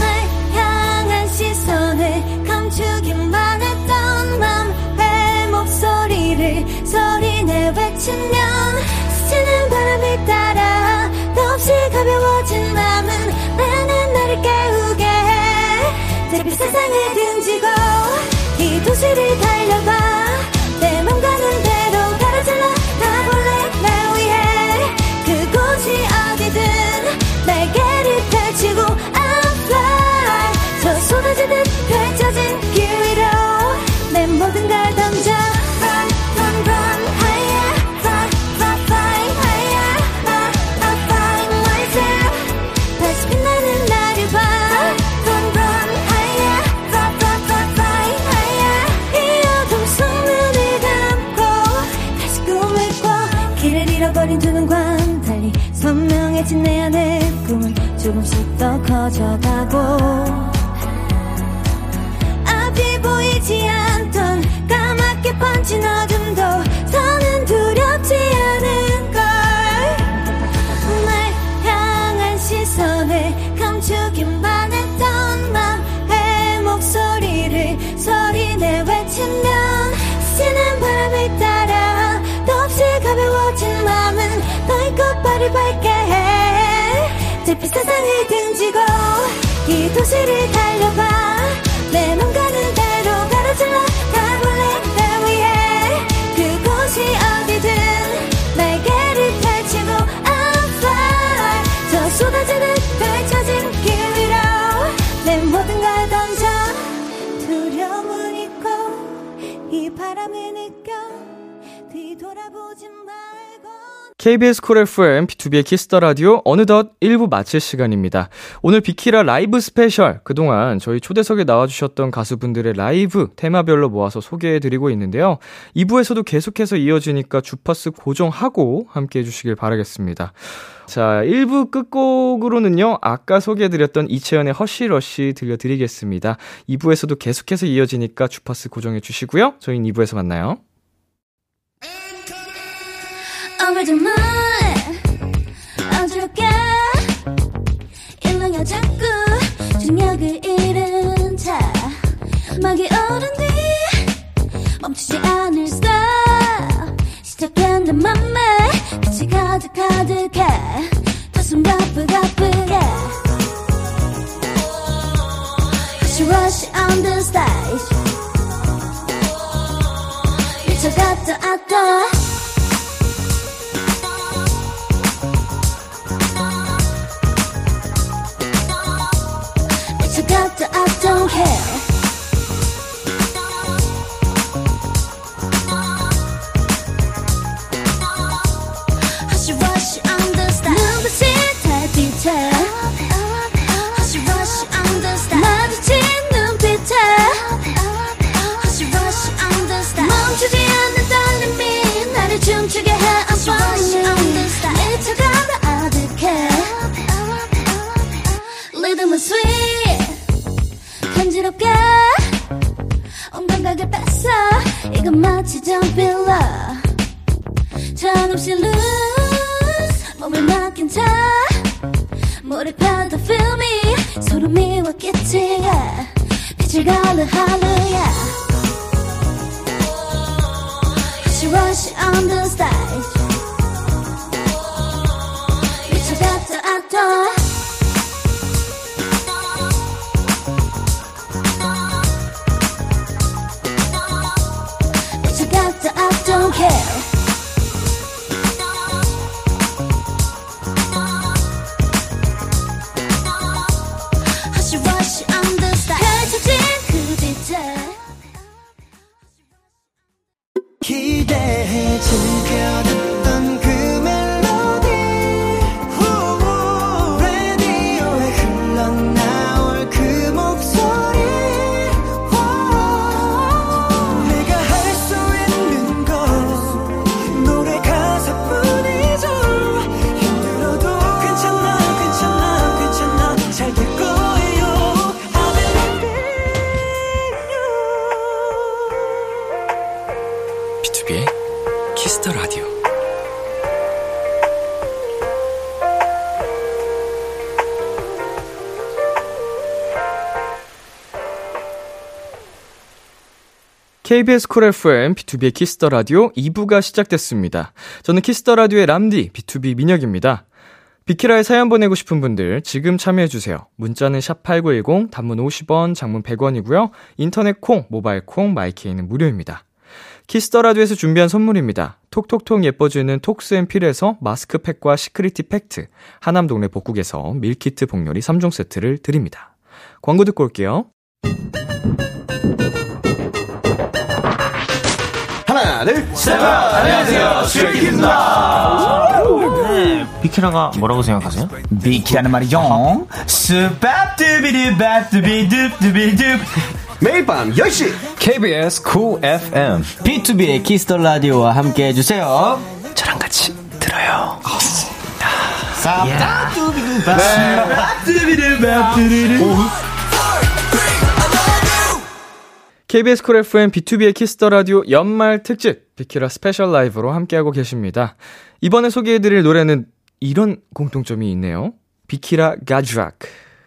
날 향한 시선을 감추기만 했던 맘의 목소리를 소리내 외치면 스치는 바람을 따라 없이 가벼워진 마음은 나는 나를 깨우게 해. 제비 세상에 등지고 이 도시를 달려봐. 내 맘 가는 대로 가로질러 가볼래 날 위해. 그곳이 어디든 날개를 펼치고 I'm fly. 저 쏟아지듯 펼쳐진 길 위로 내 모든 걸 던져. Run run run higher. Fly fly fly higher. 버린 두 눈과는 달리 선명해진 내 안의 꿈은 조금씩 더 커져가고, 앞이 보이지 않던 까맣게 번진 어둠도 더는 두렵지 않은 걸. 날 향한 시선을 감추기만 했던 맘의 목소리를 소리내 외치면 스치는 바람을 따라 없이 가벼워진 마음은 너의 꽃발을 밝게 해. 잿빛 세상을 등지고 이 도시를 달려봐. 내 맘 가는 대로 가로질러 가볼래 날 위해. 그곳이 어디든 날개를 펼치고 I'm fly. 저 쏟아지는 펼쳐진 길 위로 내 모든 걸 던져. 두려움을 잊고 이 바람을 느껴. 케이비에스 쿨 에프엠 비투비의 키스더 라디오, 어느덧 일 부 마칠 시간입니다. 오늘 비키라 라이브 스페셜, 그동안 저희 초대석에 나와주셨던 가수분들의 라이브 테마별로 모아서 소개해드리고 있는데요. 이 부에서도 계속해서 이어지니까 주파수 고정하고 함께해 주시길 바라겠습니다. 자, 일 부 끝곡으로는요, 아까 소개해드렸던 이채연의 허쉬러쉬 들려드리겠습니다. 이 부에서도 계속해서 이어지니까 주파수 고정해 주시고요. 저희는 이 부에서 만나요. Over the moon, 어지럽게 일렁여 자꾸 중력을 잃은 자 막이 오른 뒤 멈추지 않을 stop. 시작된 내 맘에 빛이 가득 가득해. 더 숨 가쁘 가쁘게 Hush rush on the stage. 미쳐갔다 왔다. I don't care. Hush rush on the stage. 눈부신 달빛에 Hush rush on the stage. 마주친 눈빛에 Hush rush on the stage. 멈추지 않는 떨림이 나를 춤추게 해. Hush rush on the stage. 미쳐가다 아득해. Rhythm is sweet. 간지럽게 온 감각을 뺏어. 이건 마치 Don't be love. 정없이 loose. 몸을 맡긴 자 몰입하다 feel me. 소름이와 기침에 빛을 가른 하루야. Hush rush on the stage. 미쳐갔다 왔다. 때 즐겨 듣던 그 멜로디 라디오에 흘러나올 그 목소리 내가 할 수 있는 건 노래 가사뿐이죠 힘들어도 괜찮아 괜찮아 괜찮아 잘 될 거예요 I believe in you 비투비의 키스더 라디오. 케이비에스 쿨 에프엠 비투비의 키스더 라디오 이 부가 시작됐습니다. 저는 키스더 라디오의 람디 비투비 민혁입니다. 비키라에 사연 보내고 싶은 분들 지금 참여해주세요. 문자는 샵팔구일공, 단문 오십 원, 장문 백 원이고요. 인터넷 콩, 모바일 콩, 마이케이는 무료입니다. 키스더라디오에서 준비한 선물입니다. 톡톡톡 예뻐지는 톡스앤필에서 마스크팩과 시크릿티 팩트, 하남동네 복국에서 밀키트 복요리 삼 종 세트를 드립니다. 광고 듣고 올게요. 하나, 둘, 셋! 안녕하세요, 스트레이 키즈입니다. 네, 비키라가 뭐라고 생각하세요? 비키라는 말이죠. 스밥드비드밥드비드비드비드 매일 밤 열 시 케이비에스 Cool 에프엠 비투비의 키스더 라디오와 함께 해주세요. 저랑 같이 들어요. 케이비에스 Cool 에프엠 비투비의 키스더 라디오 연말 특집 비키라 스페셜 라이브로 함께하고 계십니다. 이번에 소개해드릴 노래는 이런 공통점이 있네요. 비키라 가즈락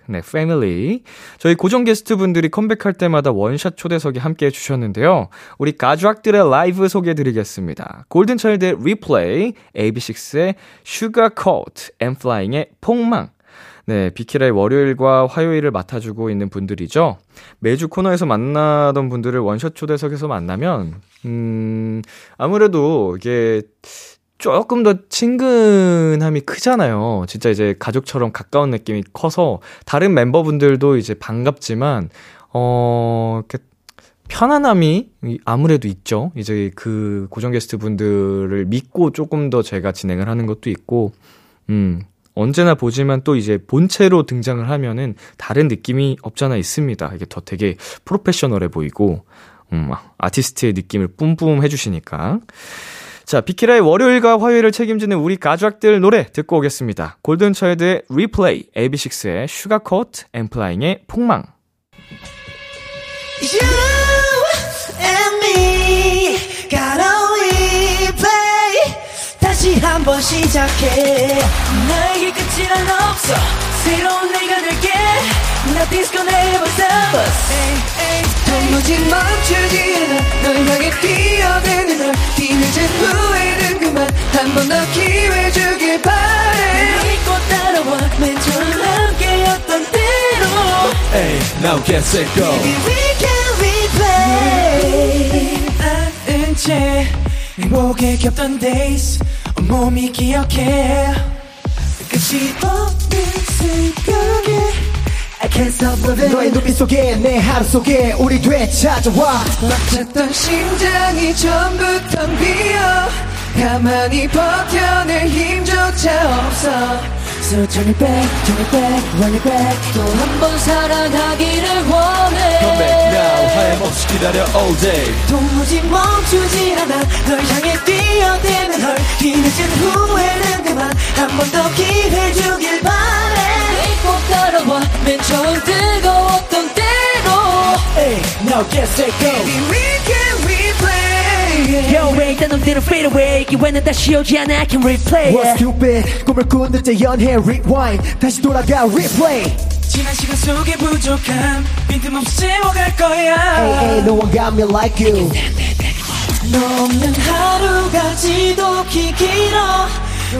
네, 패밀리. 저희 고정 게스트분들이 컴백할 때마다 원샷 초대석에 함께해 주셨는데요. 우리 가족들의 라이브 소개해드리겠습니다. 골든차일드의 리플레이, 에이비식스의 슈가코트, 엠플라잉의 폭망. 네, 비키라의 월요일과 화요일을 맡아주고 있는 분들이죠. 매주 코너에서 만나던 분들을 원샷 초대석에서 만나면 음, 아무래도 이게 조금 더 친근함이 크잖아요. 진짜 이제 가족처럼 가까운 느낌이 커서 다른 멤버분들도 이제 반갑지만 어 이렇게 편안함이 아무래도 있죠. 이제 그 고정 게스트 분들을 믿고 조금 더 제가 진행을 하는 것도 있고 음 언제나 보지만 또 이제 본체로 등장을 하면은 다른 느낌이 없잖아 있습니다. 이게 더 되게 프로페셔널해 보이고 음 아티스트의 느낌을 뿜뿜 해주시니까. 자, 비키라의 월요일과 화요일을 책임지는 우리 가족들 노래 듣고 오겠습니다. 골든차일드의 리플레이, 에이비식스의 슈가코트, 엠플라잉의 폭망. You and me gotta replay 다시 한번 시작해 나에게 끝이란 없어 새로운 내가 될게 Nothing's gonna ever stop us 도무지 멈추지 않아 널 향해 뛰어드는 널 뒤늦은 후회는 그만 한 번 더 기회 주길 바래 널 믿고 따라와 맨 처음 함께였던 대로 Hey, now get set go Maybe we can replay 나은 채 행복에 겹던 days 온몸이 기억해 끝이 없는 생각에 I can't stop living 너의 눈빛 속에 내 하루 속에 우리 되찾아와 막혔던 심장이 전부터 비어 가만히 버텨낼 힘조차 없어 So turn it back, turn it back, run it back 또 한 번 사랑하기를 원해 Come back now, 하염없이 기다려 all day 도무지 멈추지 않아 널 향해 뛰어대는 널 뒤늦은 후회는 그만 한 번 더 기회 주길 바래 꼭 따라와 맨 처음 뜨거웠던 때로 Hey, now get set go Maybe we can replay Yo, wait, 난 놈들은 fade away 기회는 다시 오지 않아 I can replay What's stupid 꿈을 꾸는 때 연해 rewind 다시 돌아가 replay 지난 시간 속에 부족함 빈틈없이 채워갈 거야 Hey, hey, no one got me like you 너 없는 하루가 지독히 길어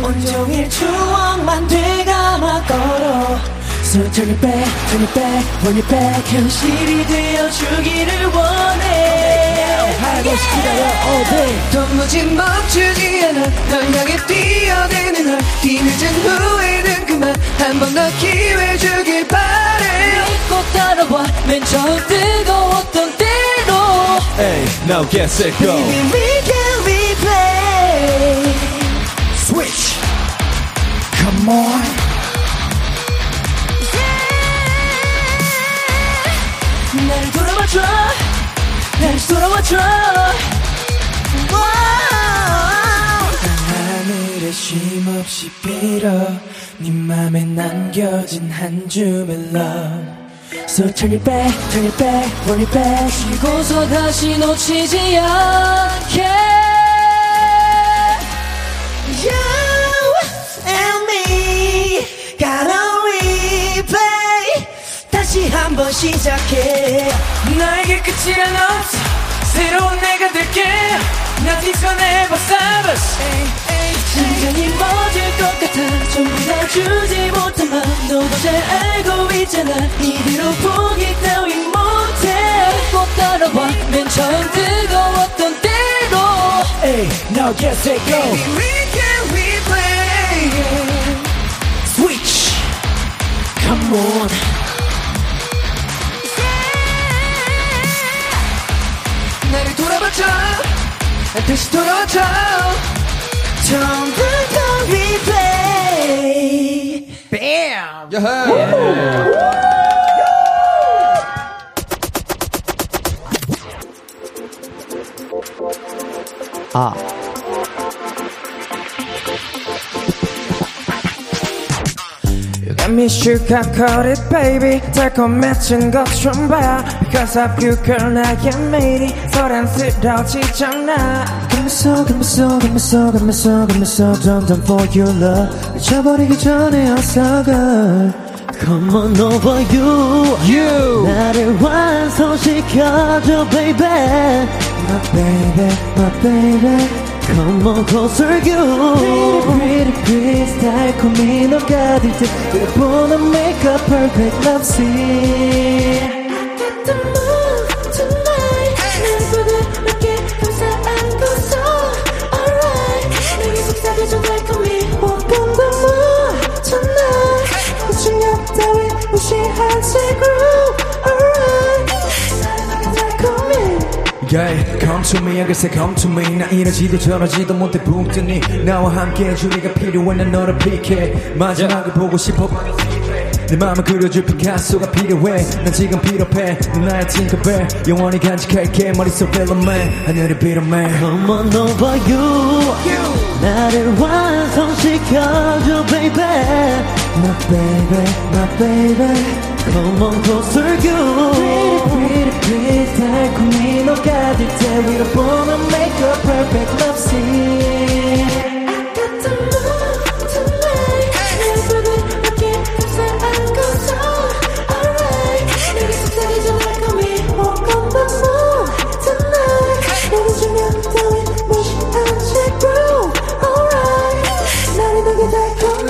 온종일 추억만 되감아 걸어 So turn it back, turn it back, run it back 현실이 되어주기를 원해 하염없이 기다려 all day 도무지 멈추지 않아 널 향해 뛰어대는 널 뒤늦은 후회는 그만 한 번 더 기회 주길 바래 믿고 따라와 맨 처음 뜨거웠던 때로 Hey, now get set go Maybe we can replay 없이 빌어 네 맘에 남겨진 한 줌의 love So turn it back, turn it back, turn it back 쉬고서 다시 놓치지 않게 You and me gotta replay 다시 한번 시작해 나에게 끝이란 없어 새로운 내가 될게 Nothing's gonna ever stop us 심장이 멎을 것 같아 전부 다 주지 못한 맘 너도 잘 알고 있잖아 이대로 포기 따윈 못해 꼭 따라와 맨 처음 뜨거웠던 대로 Hey, now get set go Baby, we can replay Switch Come on 나를 돌아봐줘 다시 돌아와줘 전부 다 replay BAM! 아 You got me shook, I caught it baby 달콤해진 것 좀 봐 Because of you girl 나의 매일이 소란스러워지잖아 Come so, come so, come so, come so, come so Don't don't for your love 미쳐버리기 전에 어서 girl Come on over you You 나를 완성시켜줘 baby My baby, my baby Come on closer you Pretty, pretty, please 달콤히 녹아들 때 들보는 make a perfect love scene I got the move tonight 날 부드럽게 감싸안고서 Alright 내게 속삭여줘 달콤히 Walk on the moon tonight 고충력 따윈 무시한 색으로 Yeah, come to me, 글쎄 come to me 나 이러지도 저러지도 못해 붕 뜨니 나와 함께 해줄 네가 필요해 난 너를 픽해 마지막을 yeah. 보고 싶어 내 맘을 그려줄 피카소가 필요해 난 지금 필요해 넌 나의 팅커벨 영원히 간직할게 머릿속에 롬맨 하늘을 빌어맨 Come on over you, you. 나를 완성시켜줘 baby My baby, my baby Come on closer you Pretty, pretty, please 달콤히 녹아들 때 위로 보면 make a perfect love scene I got the move tonight 날 부드럽게 감싸안고서 Alright 내게 속삭여줘 달콤히 Walk on the moon tonight 내게 주면 따윈 무시한 책으로 Alright 나를 너게 달콤해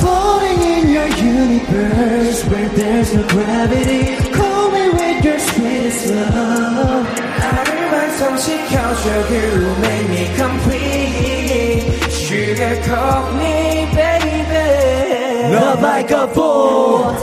Falling in your universe Where there's no gravity Call me with your sweetest love 나를 완성시켜줘 You make me complete Sugar call me baby Love like a bull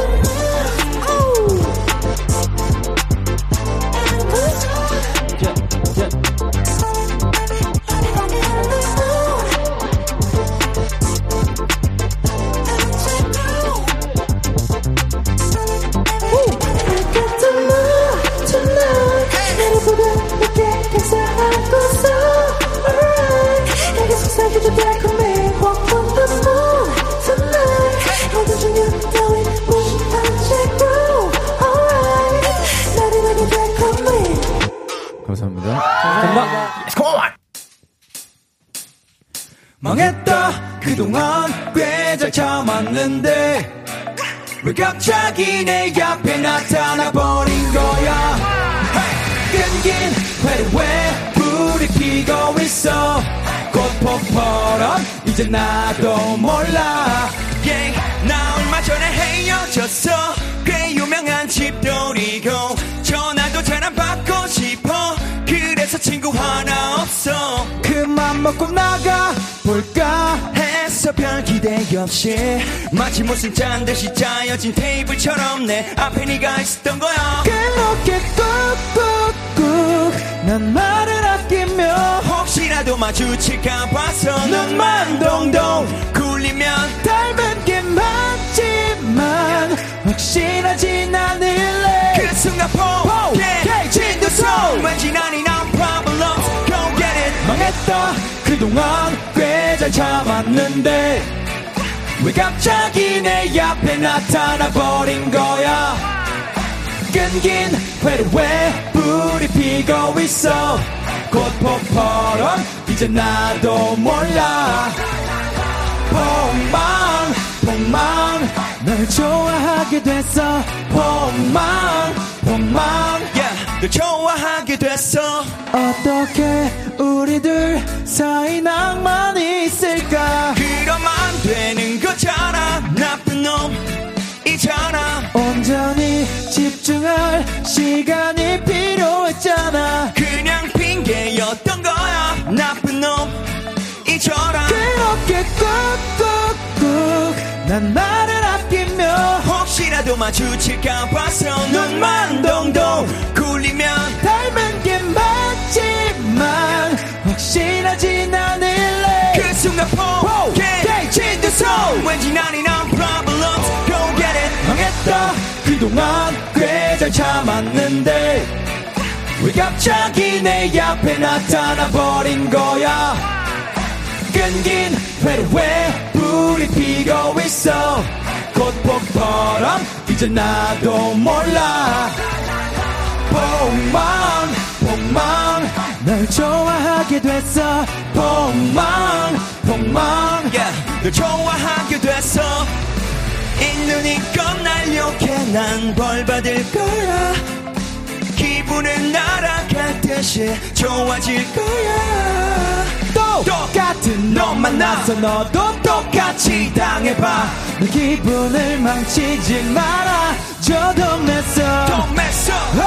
감사합니다. 감사합니다. 망했다 그동안 꽤 잘 참았는데 왜 갑자기 내 앞에 나타나 버린 거야 끈긴 회를 왜 불이 피고 있어 꽃폭 벌어 이제 나도 몰라 yeah. 나 얼마 전에 헤어졌어 꽤 유명한 집돌이고 전화도 잘 안 받고 싶어 그래서 친구 하나 없어 그만 먹고 나가볼까 했어 별 기대 없이 마치 무슨 짠듯이 짜여진 테이블처럼 내 앞에 네가 있었던 거야 그렇게 꾹꾹꾹 난 말을 아끼며 혹시라도 마주칠까 봐서 눈만 동동 굴리면 닮은 게 맞지만 확실하진 않을래 그 순간 포기해 진도 속 왠지 난이 난 problems Go get it 망했다 그동안 꽤 꽤 잘 참았는데 왜 갑자기 내 앞에 나타나 버린 거야. 끊긴 회로 왜 불이 피고 있어. 곧 폭포럼 이제 나도 몰라. 폭망 폭망 널 좋아하게 됐어. 폭망 폭망 yeah, 널 좋아하게 됐어. 어떻게 우리 둘 사이 낭만이 있을까. 그럼 안 되는 거잖아 나쁜 놈이잖아. 온전히 집중할 시간이 필요했잖아. 그냥 핑계였던 거야 나쁜 놈이잖아. 그렇게 꾹꾹꾹 난 나를 아끼며 혹시라도 마주칠까 봐서 눈만 동동 굴리면 닮은 게 맞지만 확실하진 않을래. 그 순간 포기해진 듯 왠지 난 이런 problems go get it. 망했다 그동안 꽤 잘 참았는데 왜 갑자기 내 앞에 나타나 버린 거야. 끊긴 회로 왜 불이 피고 있어. 곧 폭포럼 이제 나도 몰라. 폭망 폭망 널 좋아하게 됐어. 폭망 폭망 yeah, 널 좋아하게 됐어. 있는이껏 날 욕해 난 벌받을 거야. 기분은 날아갈 듯이 좋아질 거야. 똑같은 놈 만나서 너도 똑같이 당해봐. 내 기분을 망치지 마라. 저 don't mess up, don't mess up. Oh,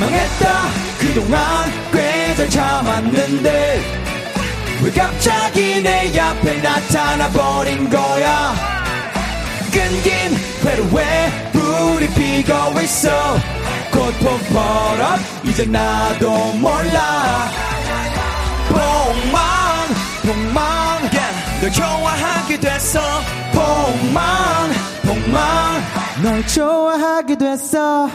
망했다 그동안 꽤 잘 참았는데 왜 갑자기 내 앞에 나타나 버린 거야. 끊긴 회로 왜 불이 피고 있어. 곧 폭포럼 이제 나도 몰라. 폭망 폭망 yeah, 널 좋아하게 됐어. 폭망 폭망 널 좋아하게 됐어.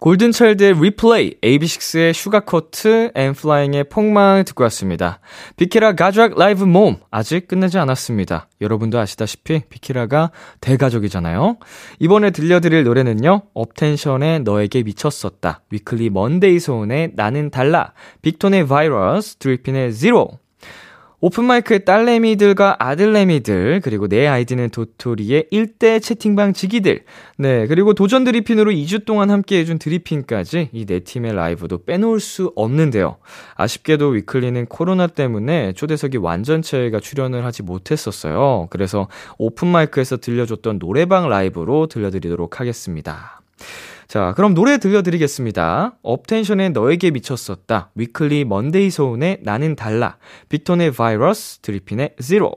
골든차일드의 리플레이, 에이비식스의 슈가코트, 엠플라잉의 폭망 듣고 왔습니다. 비키라 가족 라이브 몸 아직 끝내지 않았습니다. 여러분도 아시다시피 비키라가 대가족이잖아요. 이번에 들려드릴 노래는요, 업텐션의 너에게 미쳤었다, 위클리 먼데이 소은의 나는 달라, 빅톤의 바이러스, 드리핀의 제로. 오픈마이크의 딸내미들과 아들내미들, 그리고 내 아이디는 도토리의 일대 채팅방 지기들, 네, 그리고 도전 드리핀으로 이 주 동안 함께해준 드리핀까지 이 네 팀의 라이브도 빼놓을 수 없는데요. 아쉽게도 위클리는 코로나 때문에 초대석이 완전체가 출연을 하지 못했었어요. 그래서 오픈마이크에서 들려줬던 노래방 라이브로 들려드리도록 하겠습니다. 자, 그럼 노래 들려드리겠습니다. 업텐션의 너에게 미쳤었다, 위클리 먼데이 소운의 나는 달라, 빅톤의 바이러스, 드리핀의 제로.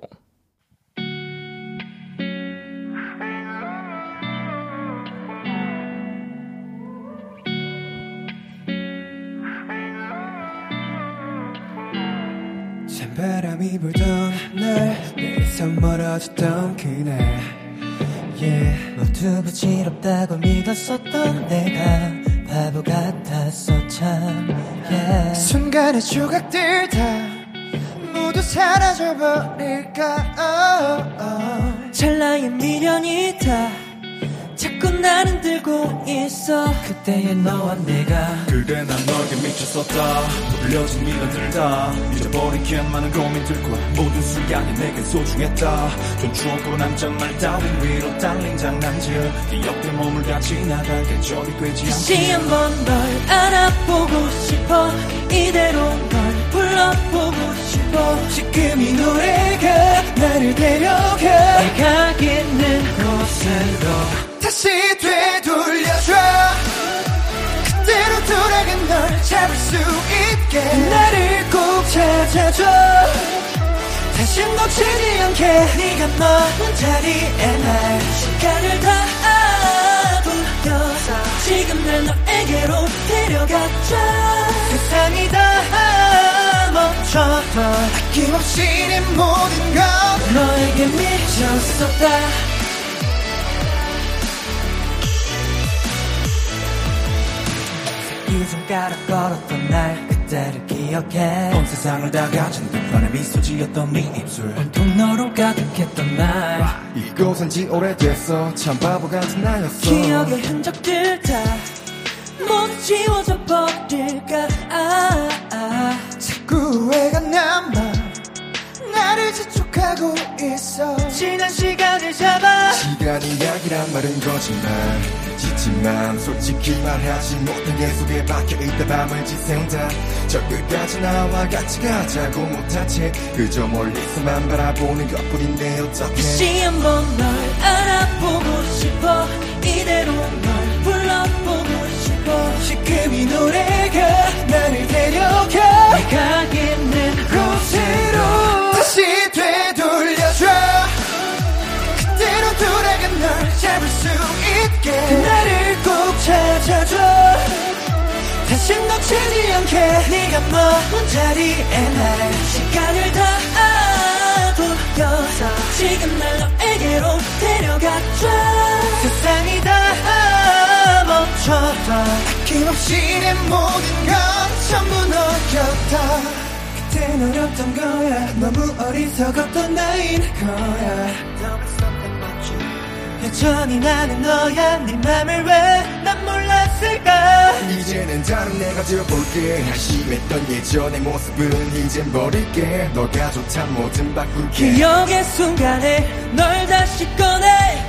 찬바람이 불던 날, 내게서 멀어졌던 그날, Yeah. 모두 부질없다고 믿었었던 내가 바보 같았어 참. yeah. 순간의 조각들 다 모두 사라져버릴까. oh, oh. 찰나의 미련이 다 자꾸 나는 들고 있어. 그때의 너와 내가 그래 난 너에게 미쳤었다. 불려진 미련들 다 잊어버린 게 많은 고민들과 모든 순간이 내겐 소중했다. 전 추억으로 남장말 따윈 위로 딸린 장난질 기억들 머물다 지나갈 계절이 되지 않게 다시 한번 널 알아보고 싶어. 이대로 널 불러보고 싶어. 지금 이 노래가 나를 데려가 내가 있는 곳으로 다시 되돌려줘. 그대로 돌아간 널 잡을 수 있게 나를 꼭 찾아줘. 다시 놓치지 않게 네가 머문 자리에 날 시간을 다 돌려서 지금 날 너에게로 데려가줘. 세상이 다 멈춰도 아낌없이 네 모든 것 너에게 미쳤었다. 이 손가락 걸었던 날 그때 그대를 기억해 온 세상을 다 가진 불편의 미소 지었던 네 입술 온통 너로 가득했던 날 잊고 산 지 오래됐어 참 바보 같은 나였어 기억의 흔적들 다 모두 지워져 버릴까 아, 아. 자꾸 후회가 남아 나를 재촉하고 있어 지난 시간을 잡아 시간이야기란 말은 거짓말 짓지만 솔직히 말하지 못한 게 속에 박혀있다 밤을 지샌다 저 끝까지 나와 같이 가자고 못한 채 그저 멀리서만 바라보는 것뿐인데 어떡해 다시 한번 널 알아보고 싶어 이대로 널 불러보고 싶어 지금 이 노래가 나를 데려가 내가 있는 곳으로 다시 되돌려줘 그대로 돌아가 널 잡을 수 있게 나를 꼭 찾아줘 다신 놓치지 않게 네가 머문 자리에 날 시간을 다 돌려서 지금 날 너에게로 데려가줘 세상이 다 멈춰봐 아낌없이 내 모든 건 전부 너였다 그땐 어렸던 거야 너무 어리석었던 나인 거야 여전히 나는 너야 네 맘을 왜 난 몰랐을까 이제는 다른 내가 되어볼게 한심했던 예전의 모습은 이젠 버릴게 너가 좋단 뭐든 바꿀게 기억의 순간에 널 다시 꺼내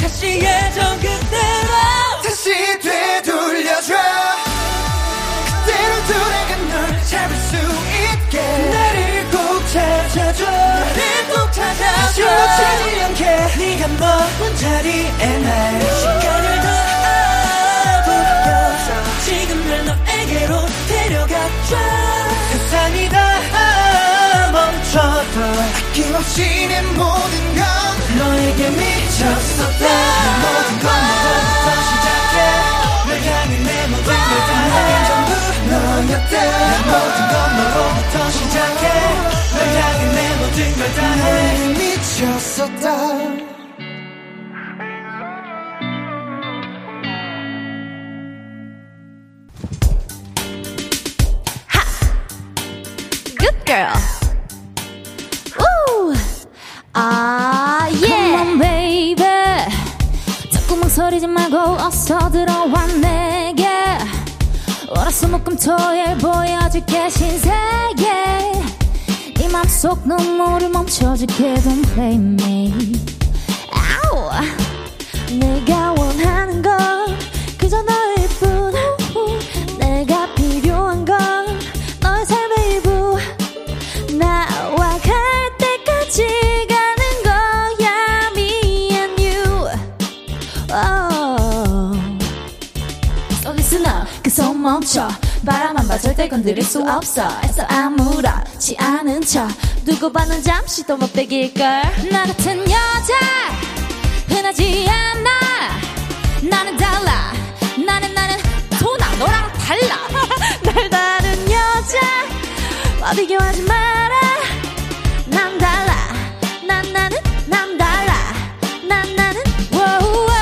다시 예전 그대로 다시 되돌려줘 그대로 돌아가 널 잡을 수 있게 나를 꼭 찾아줘 나를 꼭 찾아줘 다시 놓치지 않게 네가 머문 자리에 날 시간을 다 돌려서 지금 날 너에게로 데려가줘 세상이 다 멈춰도 아낌없이 내 모든 건 너에게 미쳤었다 모든 건 너로부터 시작해 널 향해 내 모든 걸 다 전부 너였대 내 모든 건 너로부터 시작해 널 향해 내 모든 걸 다 해 미쳤었다 하! Good girl Woo! Ah yeah Come on baby 자꾸 망설이지 말고 어서 들어와 내게 월화수목금토일 보여줄게 신세계 이 맘속 눈물을 멈춰줄게 Don't blame me 아우 내가 원하는 건 그저 너일 뿐 내가 필요한 건 너의 삶의 일부 나와 갈 때까지 가는 거야 Me and you oh. So listen up 손 멈춰 바라만 봐 절대 건드릴 수 없어 애써 아무렇지 않은 척 두고 봐는 잠시 또 못 빼길걸 나 같은 여자 흔하지 않아 나는 달라 나는 나는 도나 너랑 달라 날 다른 여자 와 비교하지 마라 난 달라 난 나는 난 달라 난 나는 wow, wow.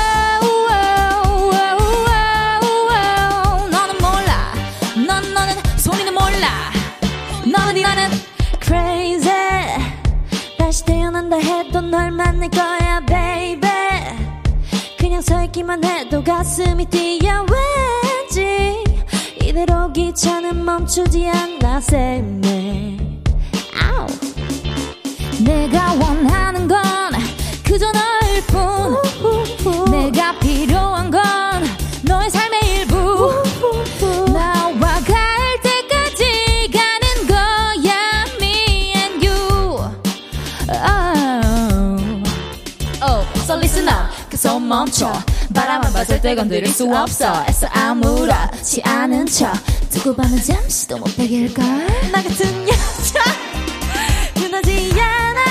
다시 태어난다 해도 널 만날 거야 baby 그냥 서 있기만 해도 가슴이 뛰어 왠지 이대로 기차는 멈추지 않아 Save me 아우. 내가 원하는 건 그저 너일 뿐 우후후. 내가 필요한 건 너의 삶의 일부 우후후. 나와 갈 때까지 가는 거야 Me and you oh. Oh. So listen up 그래서 멈춰 바라만 봐 절대 건드릴 수 없어 애써 아무렇지 않은 척 두고 봐는 잠시도 못 빼길걸 나 같은 여자 흔하지 않아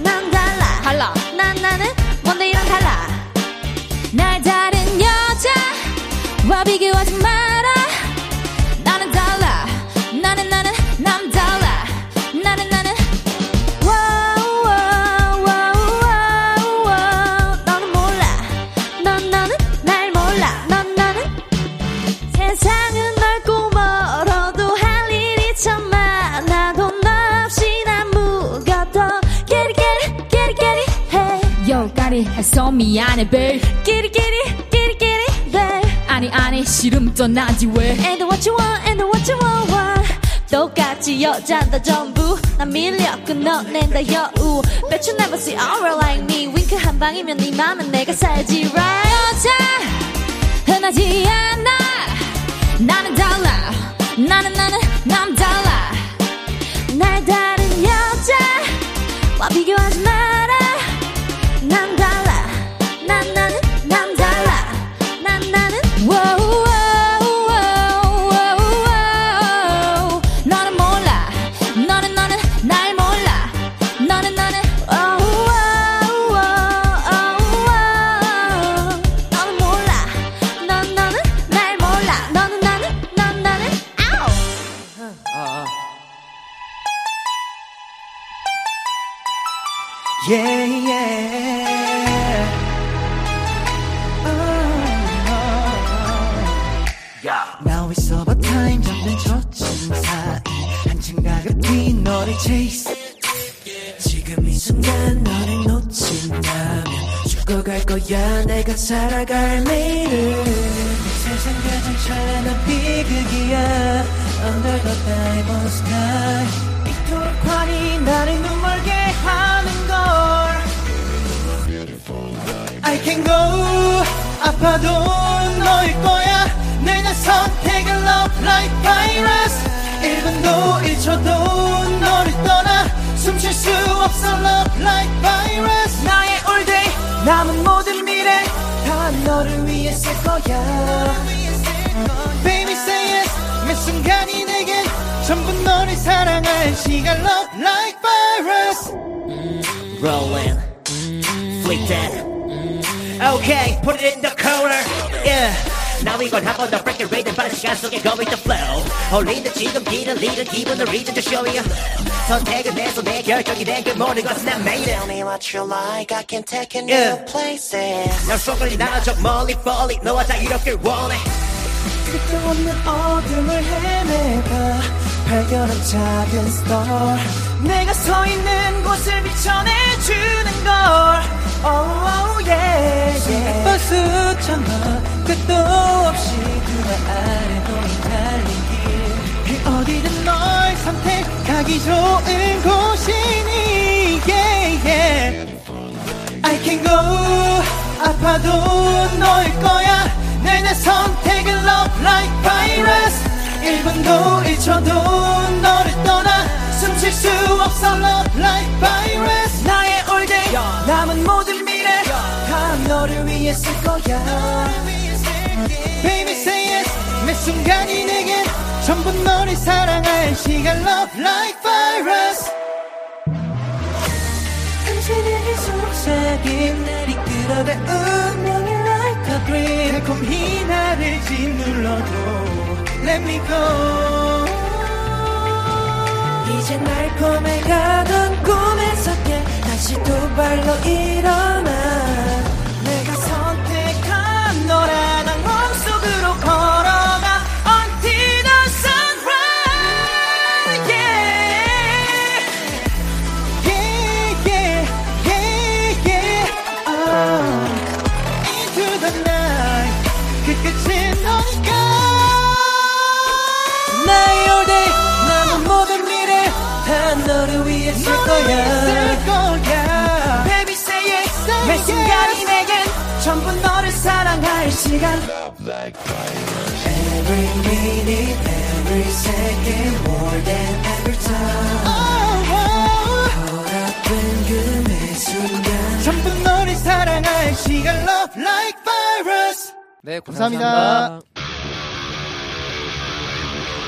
난 달라 달라 난 나는 뭔데 이랑 달라 날 다른 여자와 비교하지 마라 나는 달라 나는 나는 난 달라 나는 나는 wow, wow, wow, wow, wow. 너는 몰라 넌 너는 날 몰라 넌 나는 세상은 넓고 멀어도 한 미안해 해서 미안해 babe 끼리끼리 끼리끼리 babe 아니 아니 싫음 떠나지 왜 And what you want and what you want, want. 똑같이 여자다 전부 난 밀려 끊어낸다 여우 Bet you never see aura like me 윙크 한 방이면 네 맘은 내가 살지 right 여자 흔하지 않아 나는 달라 나는 나는 남 달라 날 다른 여자와 비교하지 마라 난 달라 난 나는 남 달라 난 나는 wow, wow, wow, wow, wow. 너는 몰라 너는 너는 날 몰라 너는 너는 wow, wow, wow, wow. 너는 몰라 넌 너는 날 몰라 너는 나는 넌 나는 아우 아, 아. Yeah, yeah. 너를 chase 지금 이 순간 너를 놓친다면 죽어갈 거야 내가 살아갈 내일은 내 세상 가장 찬란한 비극이야 Under the diamond sky 이토록 환히 나를 눈멀게 하는걸 I can go 아파도 너일 거야 내 날 선택을 love like virus 일 분도 일 초도 너를 떠나 숨 쉴 수 없어 Love like virus 나의 all day 남은 모든 미래 다 너를 위해 쓸 거야 Baby say yes 매 순간이 내게 전부 너를 사랑할 시간 Love like virus Rolling Flick that Okay put it in the corner Yeah Now we gon' hop on the freaking rate and 빠른 시간 속에 go with the flow 홀리는 지금 길을 잃은 기분을 reason to show you 선택은 내 손에 결정이 된 그 모든 것은 I made it Tell me what you like, I can take you new places 난 속을 나눠 저 멀리 멀리 너와 다 이렇게 원해 끝없는 어둠을 헤매다 발견한 작은 star 내가 서 있는 곳을 비춰내주는 걸 Oh yeah, yeah. 수백 수천 번 끝도 없이 그와 아래 보인 달리길 그 어디든 널 선택하기 좋은 곳이니 yeah, yeah. I can go 아파도 너일 거야 내 내 선택은 love like virus 일 분도 일 초도 너를 떠나 숨 쉴 수 없어 love like virus 나의 all day 남은 모든 미래 다 너를 위해 쓸 거야 Baby say yes 매 순간이 내겐 전부 너를 사랑할 시간 love like virus 당신의 속삭임 날 이끌어가 운명의 like a dream 달콤히 나를 짓눌러도 Let me go 이제 날 꼬매가던 꿈에서 깨 다시 두 발로 일어나 내가 선택한 너란 악몽 속으로 걸어가 Until the sunrise Yeah Yeah yeah yeah yeah oh. Into the night 그 끝이 너니까 나의 all day 남은 모든 미래 다 너를 위해 쓸 거야 Baby say yes 매 순간이 내겐 전부 너를 사랑할 시간 Every minute, every second More than every time 허락된 그 매 순간 전부 너를 사랑할 시간 Love like virus 네 감사합니다, 감사합니다.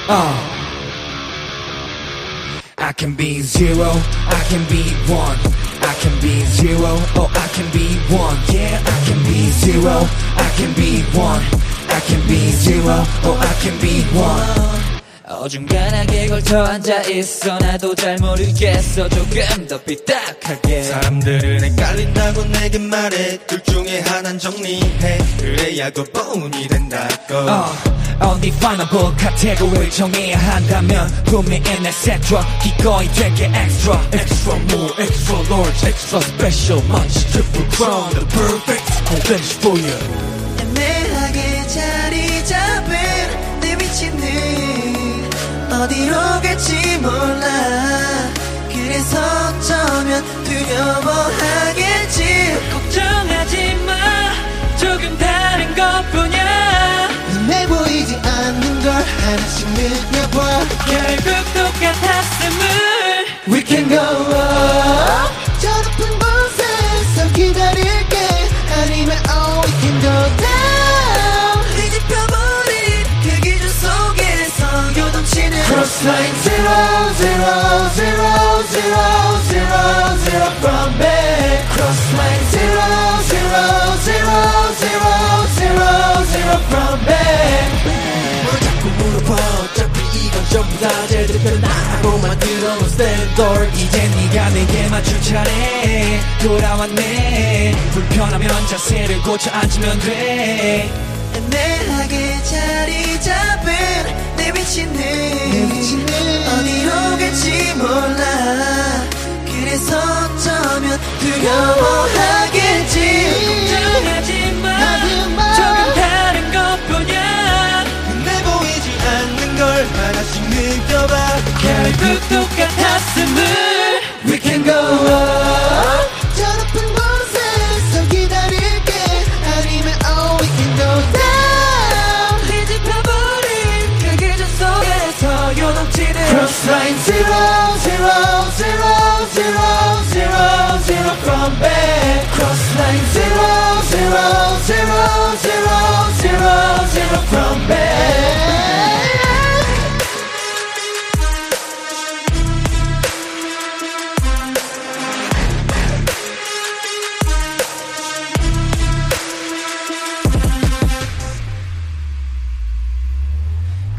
아 uh. I can be zero, I can be one. I can be zero, oh I can be one. Yeah, I can be zero, I can be one. I can be zero, oh I can be one. 어중간하게 걸터 앉아있어 나도 잘 모르겠어 조금 더 삐딱하게 사람들은 헷갈린다고 내게 말해 둘 중에 하나는 정리해 그래야 그 보운이 된다고 uh. only findable 카테고리를 정해야 한다면 구매해 내 세트와 기꺼이 되게 extra extra more extra large extra special much triple crown the perfect revenge for you 애매하게 자리 잡은 내 위치는 어디로 갈지 몰라 그래서 어쩌면 두려워하겠지 걱정하지 마 조금 다른 것뿐이야 눈에 보이지 않는 걸 하나씩 느껴봐 결국 똑같았음을 We can go up 저 높은 곳에서 기다릴게 아니면 oh we can go down 뒤집혀버린 그 기준 속에서 요동치는 Cross line zero zero zero zero zero zero from back Cross line zero zero zero zero zero zero from back 뭘 자꾸 물어봐 어차피 이건 전부 다 제대로 나라고 만들어놓은 스탠더드 이제 네가 내게 맞출 차례 돌아왔네 불편하면 자세를 고쳐 앉으면 돼 애매하게 자리 잡은 내 위치는, 내 위치는 어디로 갈지 몰라 그래서 어쩌면 두려워하겠지 걱정하지 마 조금 다른 것뿐이야 근데 보이지 않는 걸 하나씩 느껴봐 결국 똑같았음을 We can go up 저 높은 곳에서 기다릴게 아니면 oh we can go down 뒤집혀버린 그 기준 속에서 요동치는 Cross line zero zero zero zero zero zero from back Cross line zero zero zero zero zero zero from back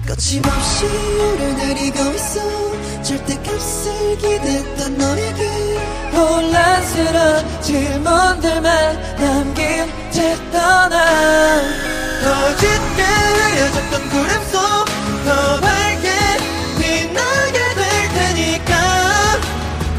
거침없이 오르내리고 있어 절대값을 기댔던 너에게 혼란스러운 질문들만 남긴 채 떠나 더 짙게 흐려졌던 구름 속 더 밝게 빛나게 될 테니까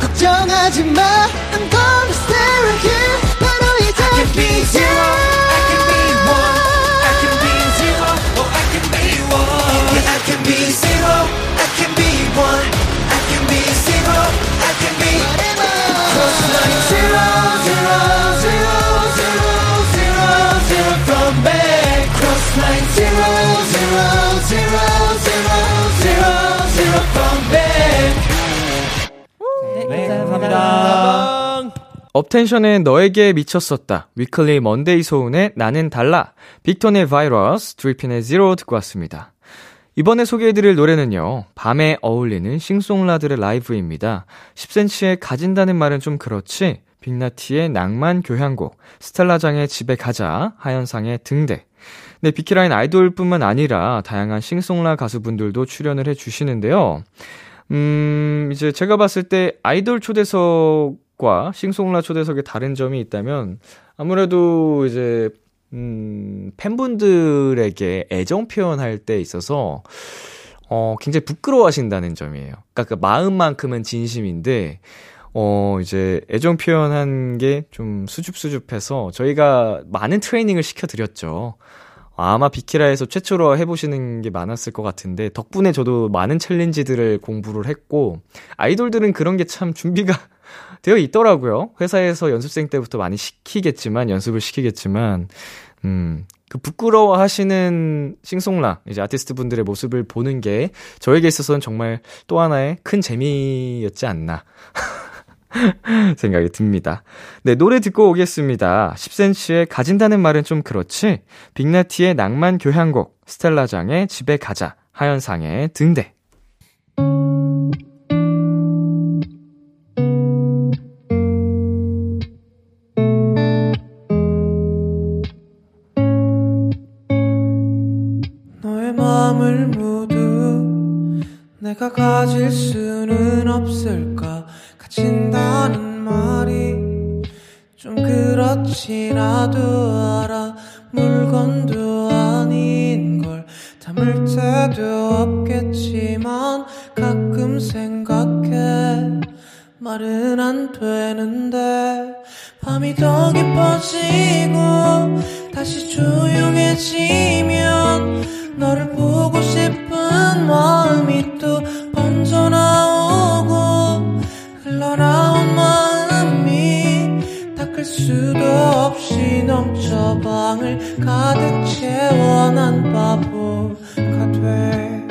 걱정하지 마 I'm gonna stay right here 바로 이 자리 I can be zero I can be zero, I can be one, I can be zero, I can be whatever. Cross line zero, zero, zero, zero, zero, zero from back. Cross line zero, zero, zero, zero, zero, zero from back. 네, 감사합니다. 업텐션의 너에게 미쳤었다. 위클리 먼데이 소운의 나는 달라. 빅톤의 바이러스, 드리핀의 제로 듣고 왔습니다. 이번에 소개해드릴 노래는요. 밤에 어울리는 싱송라들의 라이브입니다. 십 센티미터에 가진다는 말은 좀 그렇지 빅나티의 낭만 교향곡, 스텔라장의 집에 가자, 하현상의 등대. 네, 비키라인 아이돌뿐만 아니라 다양한 싱송라 가수분들도 출연을 해주시는데요. 음, 이제 제가 봤을 때 아이돌 초대석과 싱송라 초대석의 다른 점이 있다면 아무래도 이제 음, 팬분들에게 애정 표현할 때 있어서, 어, 굉장히 부끄러워하신다는 점이에요. 그러니까 그 마음만큼은 진심인데, 어, 이제 애정 표현한 게 좀 수줍수줍해서 저희가 많은 트레이닝을 시켜드렸죠. 아마 비키라에서 최초로 해보시는 게 많았을 것 같은데, 덕분에 저도 많은 챌린지들을 공부를 했고, 아이돌들은 그런 게 참 준비가 되어 있더라고요. 회사에서 연습생 때부터 많이 시키겠지만, 연습을 시키겠지만, 음, 그 부끄러워하시는 싱송라, 이제 아티스트 분들의 모습을 보는 게 저에게 있어서는 정말 또 하나의 큰 재미였지 않나. 생각이 듭니다. 네, 노래 듣고 오겠습니다. 십 센티미터에 가진다는 말은 좀 그렇지. 빅나티의 낭만 교향곡, 스텔라장의 집에 가자, 하현상의 등대. 너의 마음을 모두 내가 가질 수는 없을까? 진다는 말이 좀 그렇지 나도 알아 물건도 아닌 걸 다 참을 때도 없겠지만 가끔 생각해 말은 안 되는데 밤이 더 깊어지고 다시 조용해지면 너를 보고 싶은 마음이 또 번져나오고 흘러나온 마음이 닦을 수도 없이 넘쳐 방을 가득 채워 난 바보가 돼.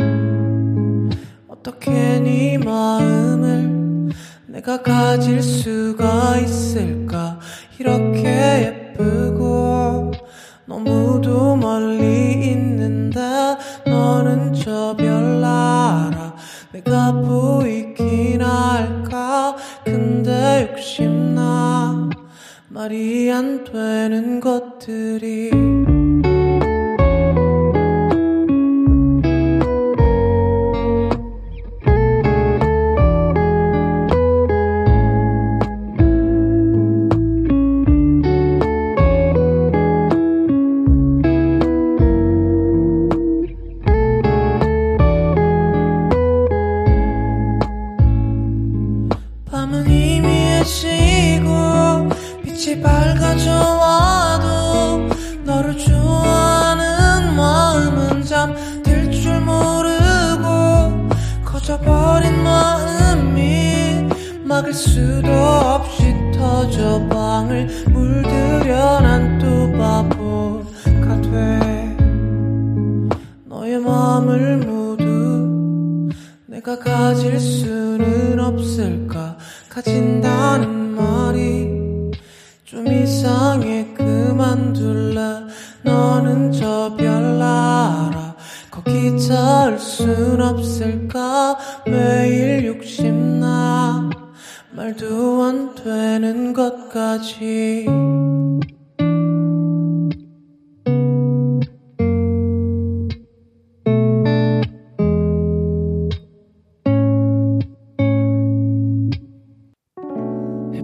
어떻게 네 마음을 내가 가질 수가 있을까. 이렇게 예쁘고 너무도 멀리 있는데 너는 저 별나라 내가 보이긴 할까. 근데 욕심나 말이 안 되는 것들이 좋아도 너를 좋아하는 마음은 잠들 줄 모르고 커져버린 마음이 막을 수도 없이 터져 방을 물들여 난 또 바보가 돼. 너의 마음을 모두 내가 가질 수는 없을까. 가진다는 말이 좀 이상해. 그만둘래. 너는 저 별나라 거기 닿을 순 없을까. 매일 욕심나 말도 안 되는 것까지.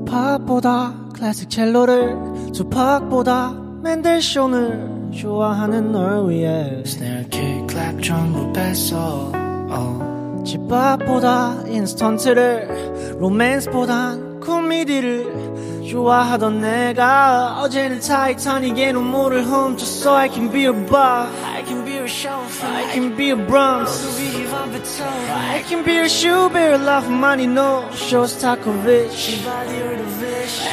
힙합보다 클래식 첼로를 주팍보다 맨델쇼를 좋아하는 널 위해 Snare kick clap 전부 뺐어. oh. 집밥보다 인스턴트를 로맨스보단 코미디를 좋아하던 내가 어제는 타이타닉의 눈물을 훔쳤어. I can be a bar I can be a chauffeur I can be a Bronx I can be a shoe bear love money no Shostakovich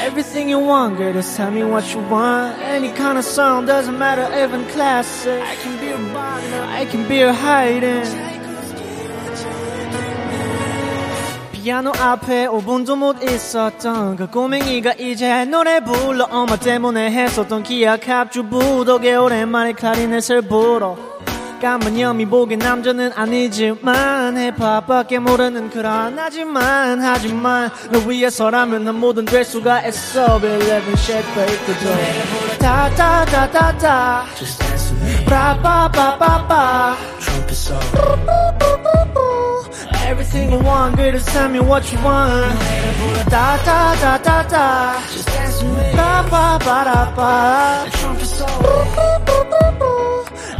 Everything you want, girl, just tell me what you want. Any kind of song, doesn't matter, even classic. I can be a bother, I can be a hiding. 피아노 앞에 오 분도 못 있었던 그 꼬맹이가 이제 노래 불러. 엄마 때문에 했었던 기억 합주부 덕에 오랜만에 클라리넷을 불어. 까만 염이 보기 남자는 아니지만 힙합밖에 모르는 그런 하지만 하지만 너 위해서라면 난 뭐든 될 수가 있어. Eleven shade break the door 다다다다다 Just dance with me 빠빠빠빠빠 Trumpet song Everything you want girl just tell me what you want 다다다다다 Just dance with me 빠빠빠라빠 Trumpet song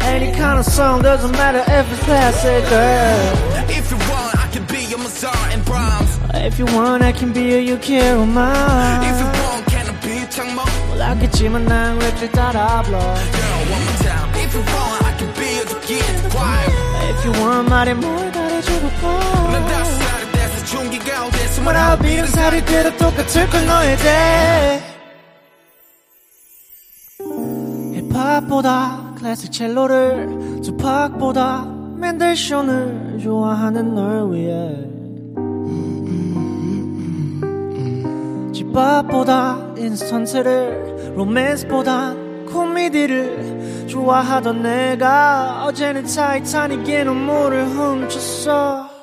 Any kind of song doesn't matter if it's classic, girl. If you want, I can be your Mozart and Brahms. If you want, I can be your Yukio Mama. If you want, can I be your Changmo? Well, I can be my name, but you don't have love. Girl, one more time. If you want, I can be your Japanese wife. If you want, 말해 뭘 말해주고 싶어. 난 다섯 살이 돼서 중기가 어때? 스물아홉 일흔 살이 돼도 똑같을 걸 너에 대해. 힙합보다 클래식 첼로를 투팍보다 맨델쇼를 좋아하는 널 위해 집밥보다 인스턴트를 로맨스보다 코미디를 좋아하던 내가 어제는 타이타닉의 눈물을 훔쳤어.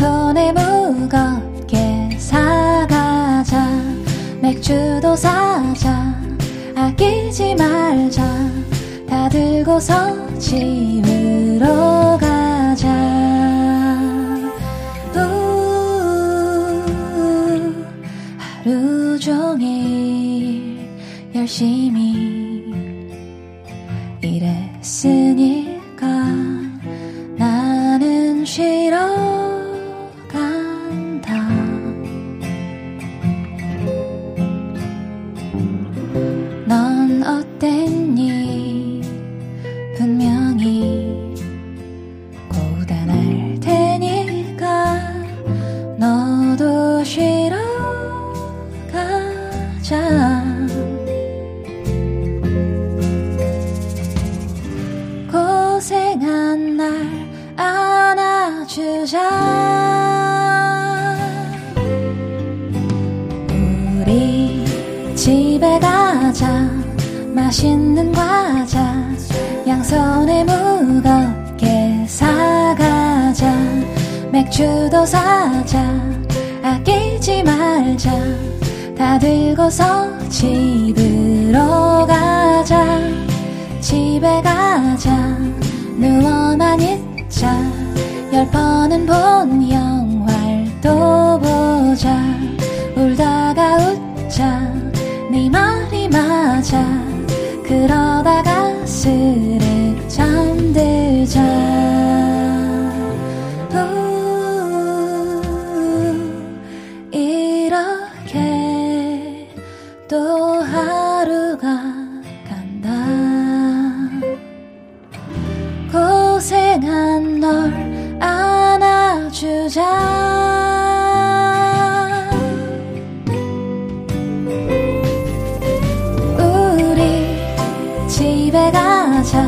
손에 무겁게 사가자. 맥주도 사자. 아끼지 말자. 다 들고서 집으로 가자. 우, 하루 종일 열심히 일했으니까 나는 싫어. 어땠니? 분명히 고단할 테니까 너도 쉬러 가자. 고생한 날 안아주자. 우리 집에 가자. 맛있는 과자 양손에 무겁게 사가자. 맥주도 사자. 아끼지 말자. 다 들고서 집으로 가자. 집에 가자. 누워만 있자. 열 번은 본 영화를 또 보자. 울다가 웃자. 네 말이 맞아. 그러다가 스르륵 잠들자. 우, 이렇게 또 하루가 간다. 고생한 널 안아주자. 집에 가자.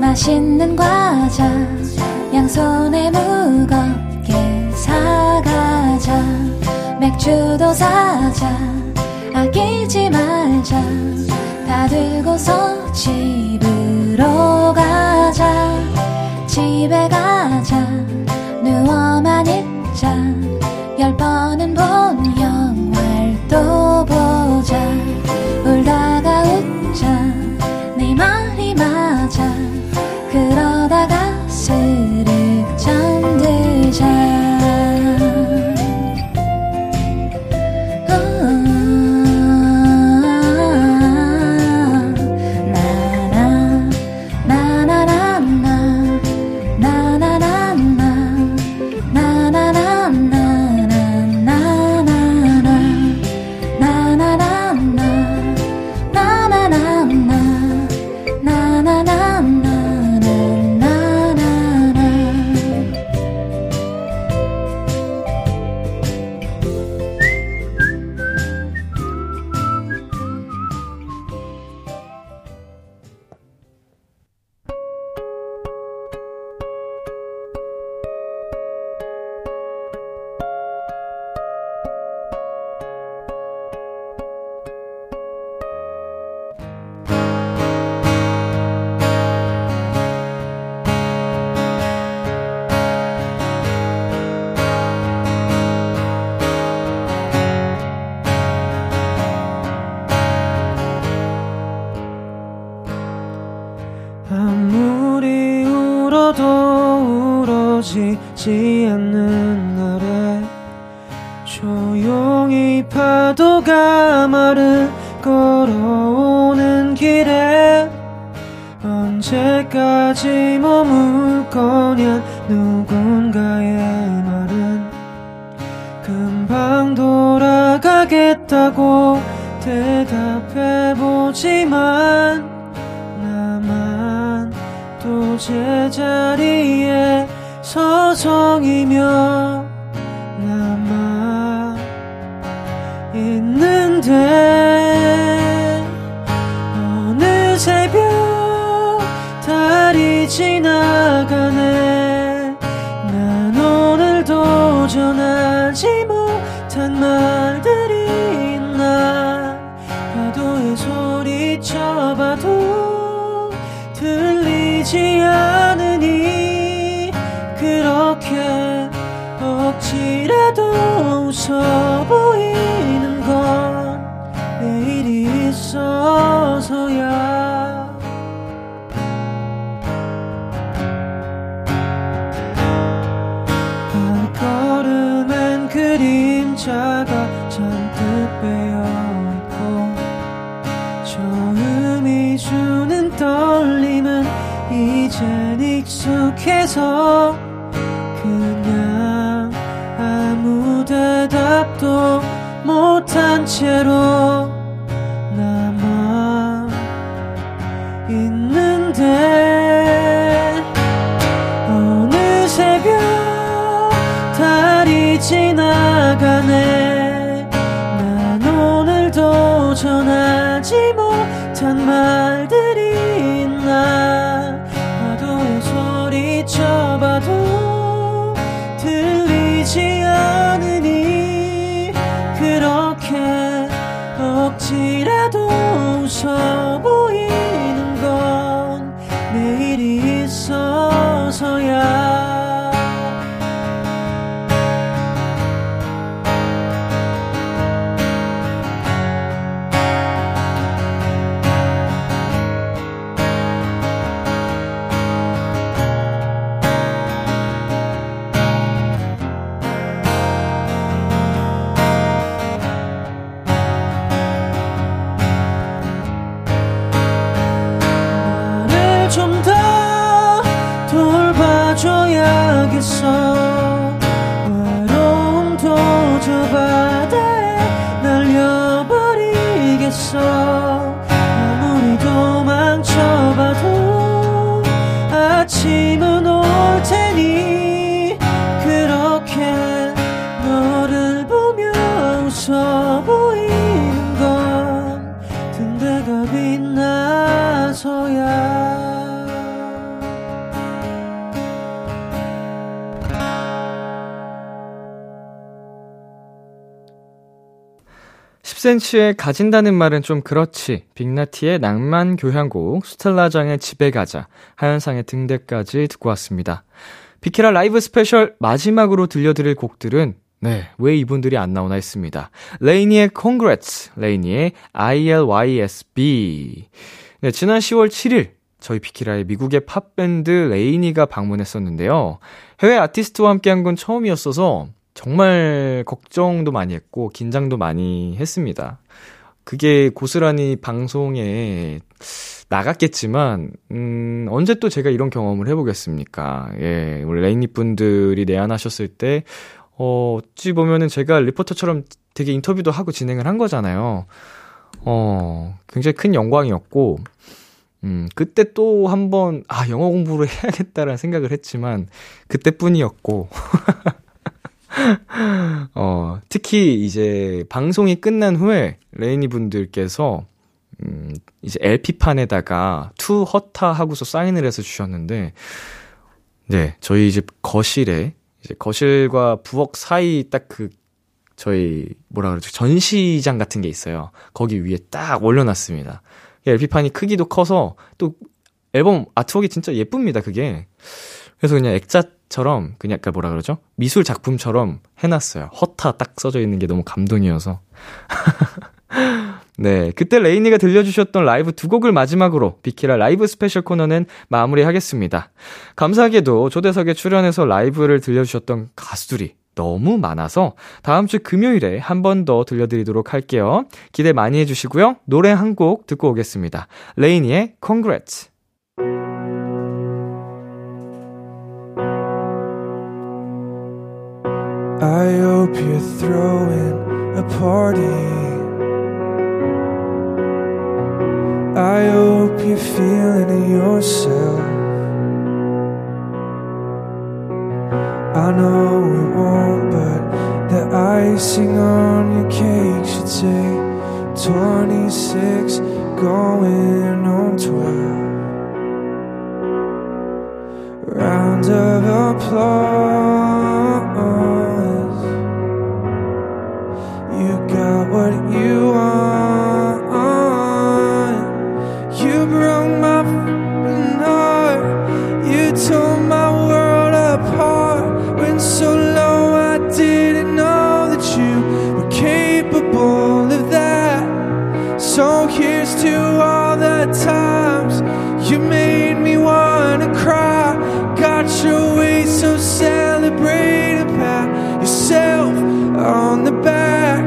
맛있는 과자 양손에 무겁게 사가자. 맥주도 사자. 아끼지 말자. 다 들고서 집으로 가자. 집에 가자. 누워만 있자. 열 번은 본 영화를 또 보자. 울다가 웃자. 네 말이 맞아. 그러다가 스르륵 잠들자. 나나 나나나나 나나나나 나나나나. 미쳐 보이는 건 내일이 있어서야. 발걸음엔 그림자가 잔뜩 베어있고 처음이 주는 떨림은 이젠 익숙해서 그냥 아무 대답도 못한 채로 남아 있는데 어느새 별달이 지나가네. 난 오늘도 전하지 못한 말들이 있나. 파도에 소리쳐봐도 들리지 않으니 그렇게 억지라도 웃어 보이는 건 내일이 있어서야. 외로움도 저 바다에 날려버리겠어. 아무리 도망쳐봐도 아침은 올 테니 그렇게 너를 보며 웃어 보이는 건 든 데가 빛나서야. 십센치의 가진다는 말은 좀 그렇지, 빅나티의 낭만 교향곡, 스텔라장의 집에 가자, 하현상의 등대까지 듣고 왔습니다. 비키라 라이브 스페셜 마지막으로 들려드릴 곡들은 네, 왜 이분들이 안 나오나 했습니다. 레이니의 Congrats, 레이니의 아이엘와이에스비. 네, 지난 시월 칠일 저희 비키라의 미국의 팝밴드 레이니가 방문했었는데요. 해외 아티스트와 함께한 건 처음이었어서 정말 걱정도 많이 했고 긴장도 많이 했습니다. 그게 고스란히 방송에 나갔겠지만 음, 언제 또 제가 이런 경험을 해보겠습니까? 예, 우리 레이니 분들이 내한하셨을 때 어, 어찌 보면은 제가 리포터처럼 되게 인터뷰도 하고 진행을 한 거잖아요. 어, 굉장히 큰 영광이었고 음, 그때 또 한 번 아, 영어 공부를 해야겠다라는 생각을 했지만 그때뿐이었고 어, 특히 이제 방송이 끝난 후에 레이니 분들께서 음, 이제 엘피판에다가 투 허타 하고서 사인을 해서 주셨는데 네, 저희 이제 거실에 이제 거실과 부엌 사이 딱 그 저희 뭐라 그러죠? 전시장 같은 게 있어요. 거기 위에 딱 올려놨습니다. 엘피판이 크기도 커서 또 앨범 아트웍이 진짜 예쁩니다, 그게. 그래서 그냥 액자처럼 그냥 아까 뭐라 그러죠? 미술 작품처럼 해놨어요. 허타 딱 써져 있는 게 너무 감동이어서. 네, 그때 레이니가 들려주셨던 라이브 두 곡을 마지막으로 비키라 라이브 스페셜 코너는 마무리하겠습니다. 감사하게도 초대석에 출연해서 라이브를 들려주셨던 가수들이 너무 많아서 다음 주 금요일에 한 번 더 들려드리도록 할게요. 기대 많이 해주시고요. 노래 한 곡 듣고 오겠습니다. 레이니의 Congrats. I hope you're throwing a party. I hope you're feeling yourself. I know it won't, but the icing on your cake should say twenty-six going on twelve. Round of applause. You got what you want. You broke my f***ing heart. You tore my world apart. Went so low I didn't know that you So here's to all the times you made me wanna cry. Got your way, so celebrate and pat yourself on the back.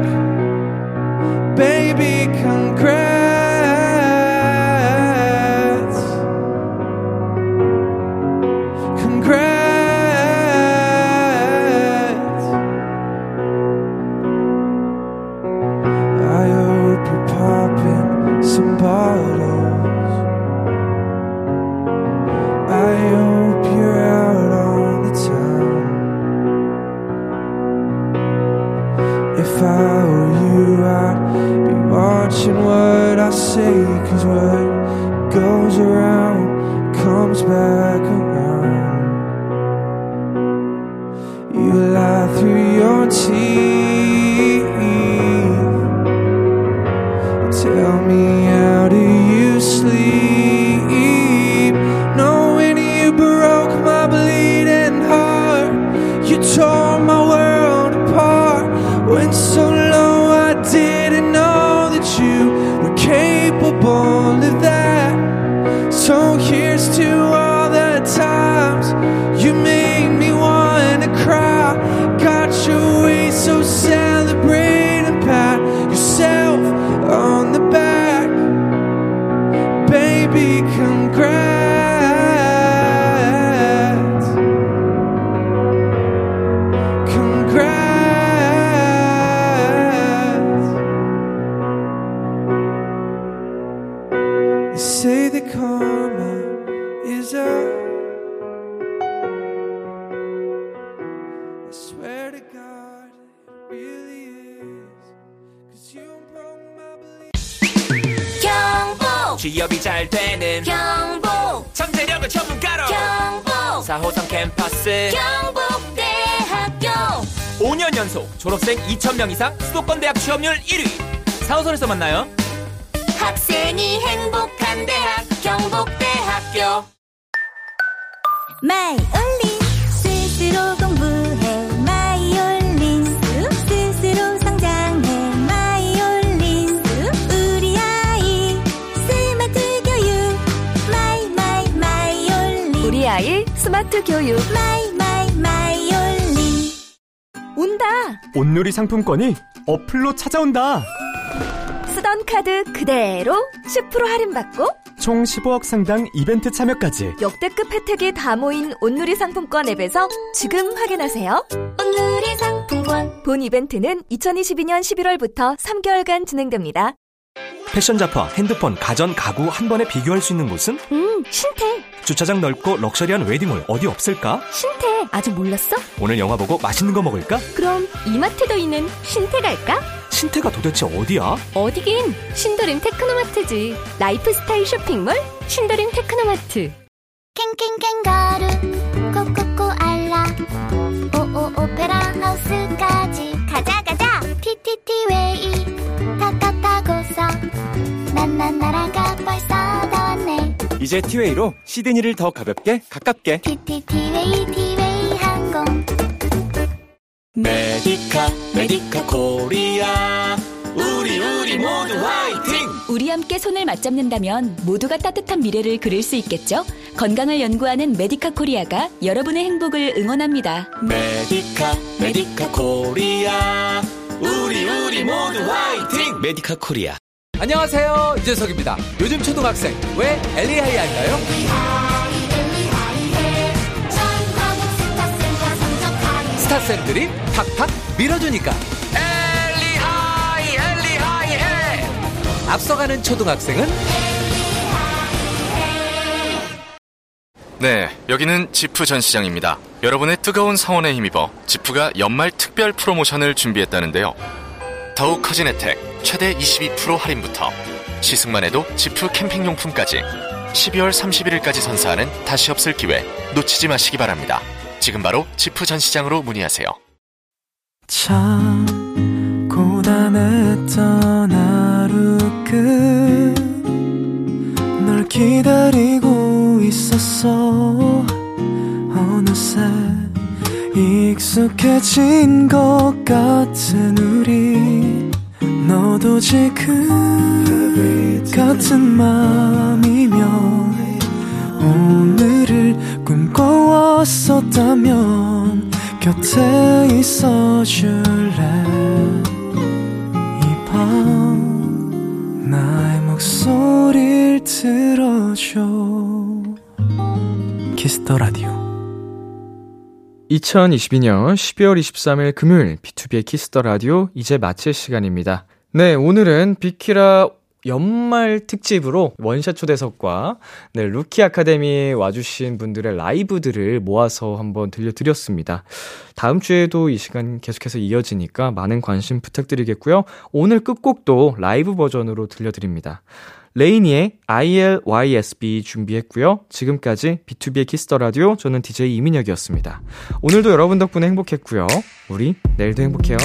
Baby, congrats. Congrats. I hope you're popping some bottles. I hope you're out on the town. If I were you, I'd be watching what I say, 'cause what goes around comes back around. You lie through your teeth. Tell me, how do you sleep? Knowing you broke my bleeding heart, you tore my world apart. Went so low, I didn't know that you were capable of that. So here's to all the times you made me wanna cry. Got your way, so celebrate and pat yourself on the back. Baby, congrats. Congrats. They say that karma is a I swear to God, it really is. 'Cause you broke my belief. 경복 취업이 잘 되는 경복 잠재력을 전문가로 경복 사호성 캠퍼스 경북대학교 오 년 연속 졸업생 이천 명 이상 수도권 대학 취업률 일 위. 사호선에서 만나요. 학생이 행복한 대학 경북대학교. 마이 올린 스스로 공부해. 마이 올린 스스로 성장해. 마이 올린 우리 아이 스마트 교육. 마이 마이 마이 올린 우리 아이 스마트 교육. 마이 마이 마이 올린 온다. 온누리 상품권이 어플로 찾아온다. 쓰던 카드 그대로 십 퍼센트 할인받고 총 십오억 상당 이벤트 참여까지 역대급 혜택이 다 모인 온누리 상품권 앱에서 지금 확인하세요. 온누리 상품권. 본 이벤트는 이천이십이 년 십일월부터 삼 개월간 진행됩니다. 패션 잡화, 핸드폰, 가전, 가구 한 번에 비교할 수 있는 곳은? 음, 신태. 주차장 넓고 럭셔리한 웨딩홀 어디 없을까? 신태. 아직 몰랐어? 오늘 영화 보고 맛있는 거 먹을까? 그럼 이마트도 있는 신태 갈까? 신태가 도대체 어디야? 어디긴 신도림 테크노마트지. 라이프스타일 쇼핑몰 신도림 테크노마트. 캥캥캥가루 코코코 알라 오오 오페라 하우스까지 가자 가자. 티티티웨이 타타타고서 난난 날아가 벌써 다 왔네. 이제 티웨이로 시드니를 더 가볍게 가깝게 티티티웨이 티웨이 항공. 메디카 메디카 코리아 우리 우리 모두 화이팅! 우리 함께 손을 맞잡는다면 모두가 따뜻한 미래를 그릴 수 있겠죠? 건강을 연구하는 메디카 코리아가 여러분의 행복을 응원합니다. 메디카 메디카 코리아 우리 우리 모두 화이팅! 메디카 코리아. 안녕하세요, 유재석입니다. 요즘 초등학생 왜 엘에이아이 할까요? 스타쌤들이 팍팍 밀어주니까 엘리하이 엘리하이 해. 앞서가는 초등학생은 엘리하이 해. 네, 여기는 지프 전시장입니다. 여러분의 뜨거운 성원에 힘입어 지프가 연말 특별 프로모션을 준비했다는데요. 더욱 커진 혜택, 최대 이십이 퍼센트 할인부터 시승만 해도 지프 캠핑용품까지 십이월 삼십일일까지 선사하는 다시 없을 기회 놓치지 마시기 바랍니다. 지금 바로 지프 전시장으로 문의하세요. 참 고단했던 하루 끝 널 기다리고 있었어. 어느새 익숙해진 것 같은 우리 너도 지금 같은 마음이면 오늘을 꿈꿔왔었다면 곁에 있어줄래. 이 밤 나의 목소리를 들어줘. 키스더라디오 이천이십이년 십이월 이십삼일 금요일 비투비의 키스더라디오 이제 마칠 시간입니다. 네, 오늘은 비키라 연말 특집으로 원샷 초대석과 네, 루키 아카데미에 와주신 분들의 라이브들을 모아서 한번 들려드렸습니다. 다음 주에도 이 시간 계속해서 이어지니까 많은 관심 부탁드리겠고요. 오늘 끝곡도 라이브 버전으로 들려드립니다. 레이니의 아이엘와이에스비 준비했고요. 지금까지 비투비의 키스더라디오, 저는 디제이 이민혁이었습니다. 오늘도 여러분 덕분에 행복했고요. 우리 내일도 행복해요.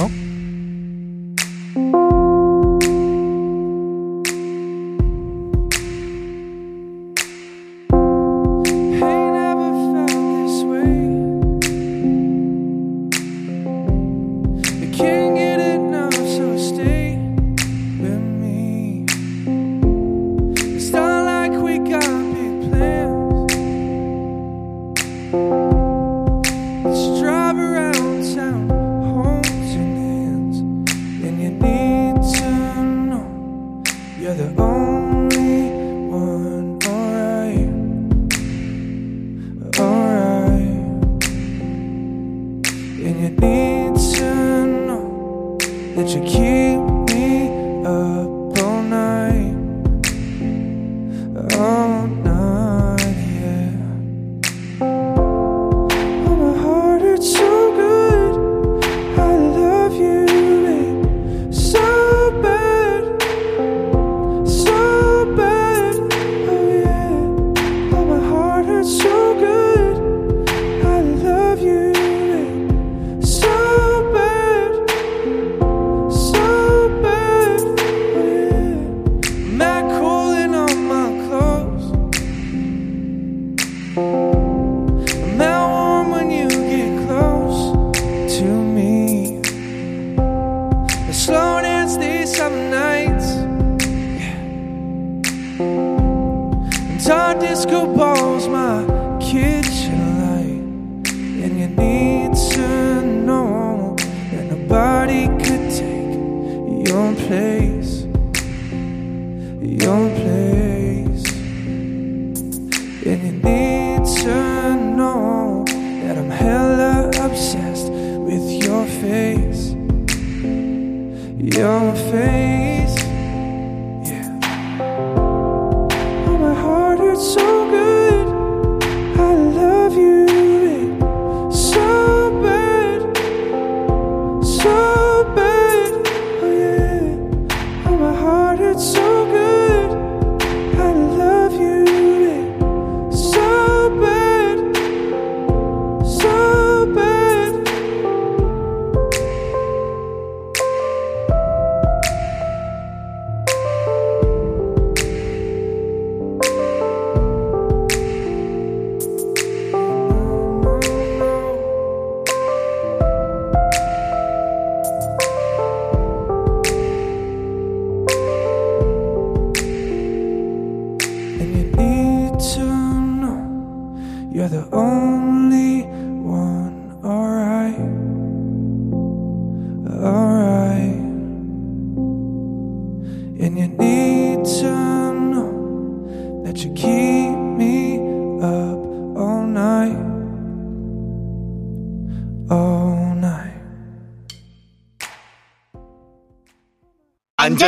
And you need to know that you keep me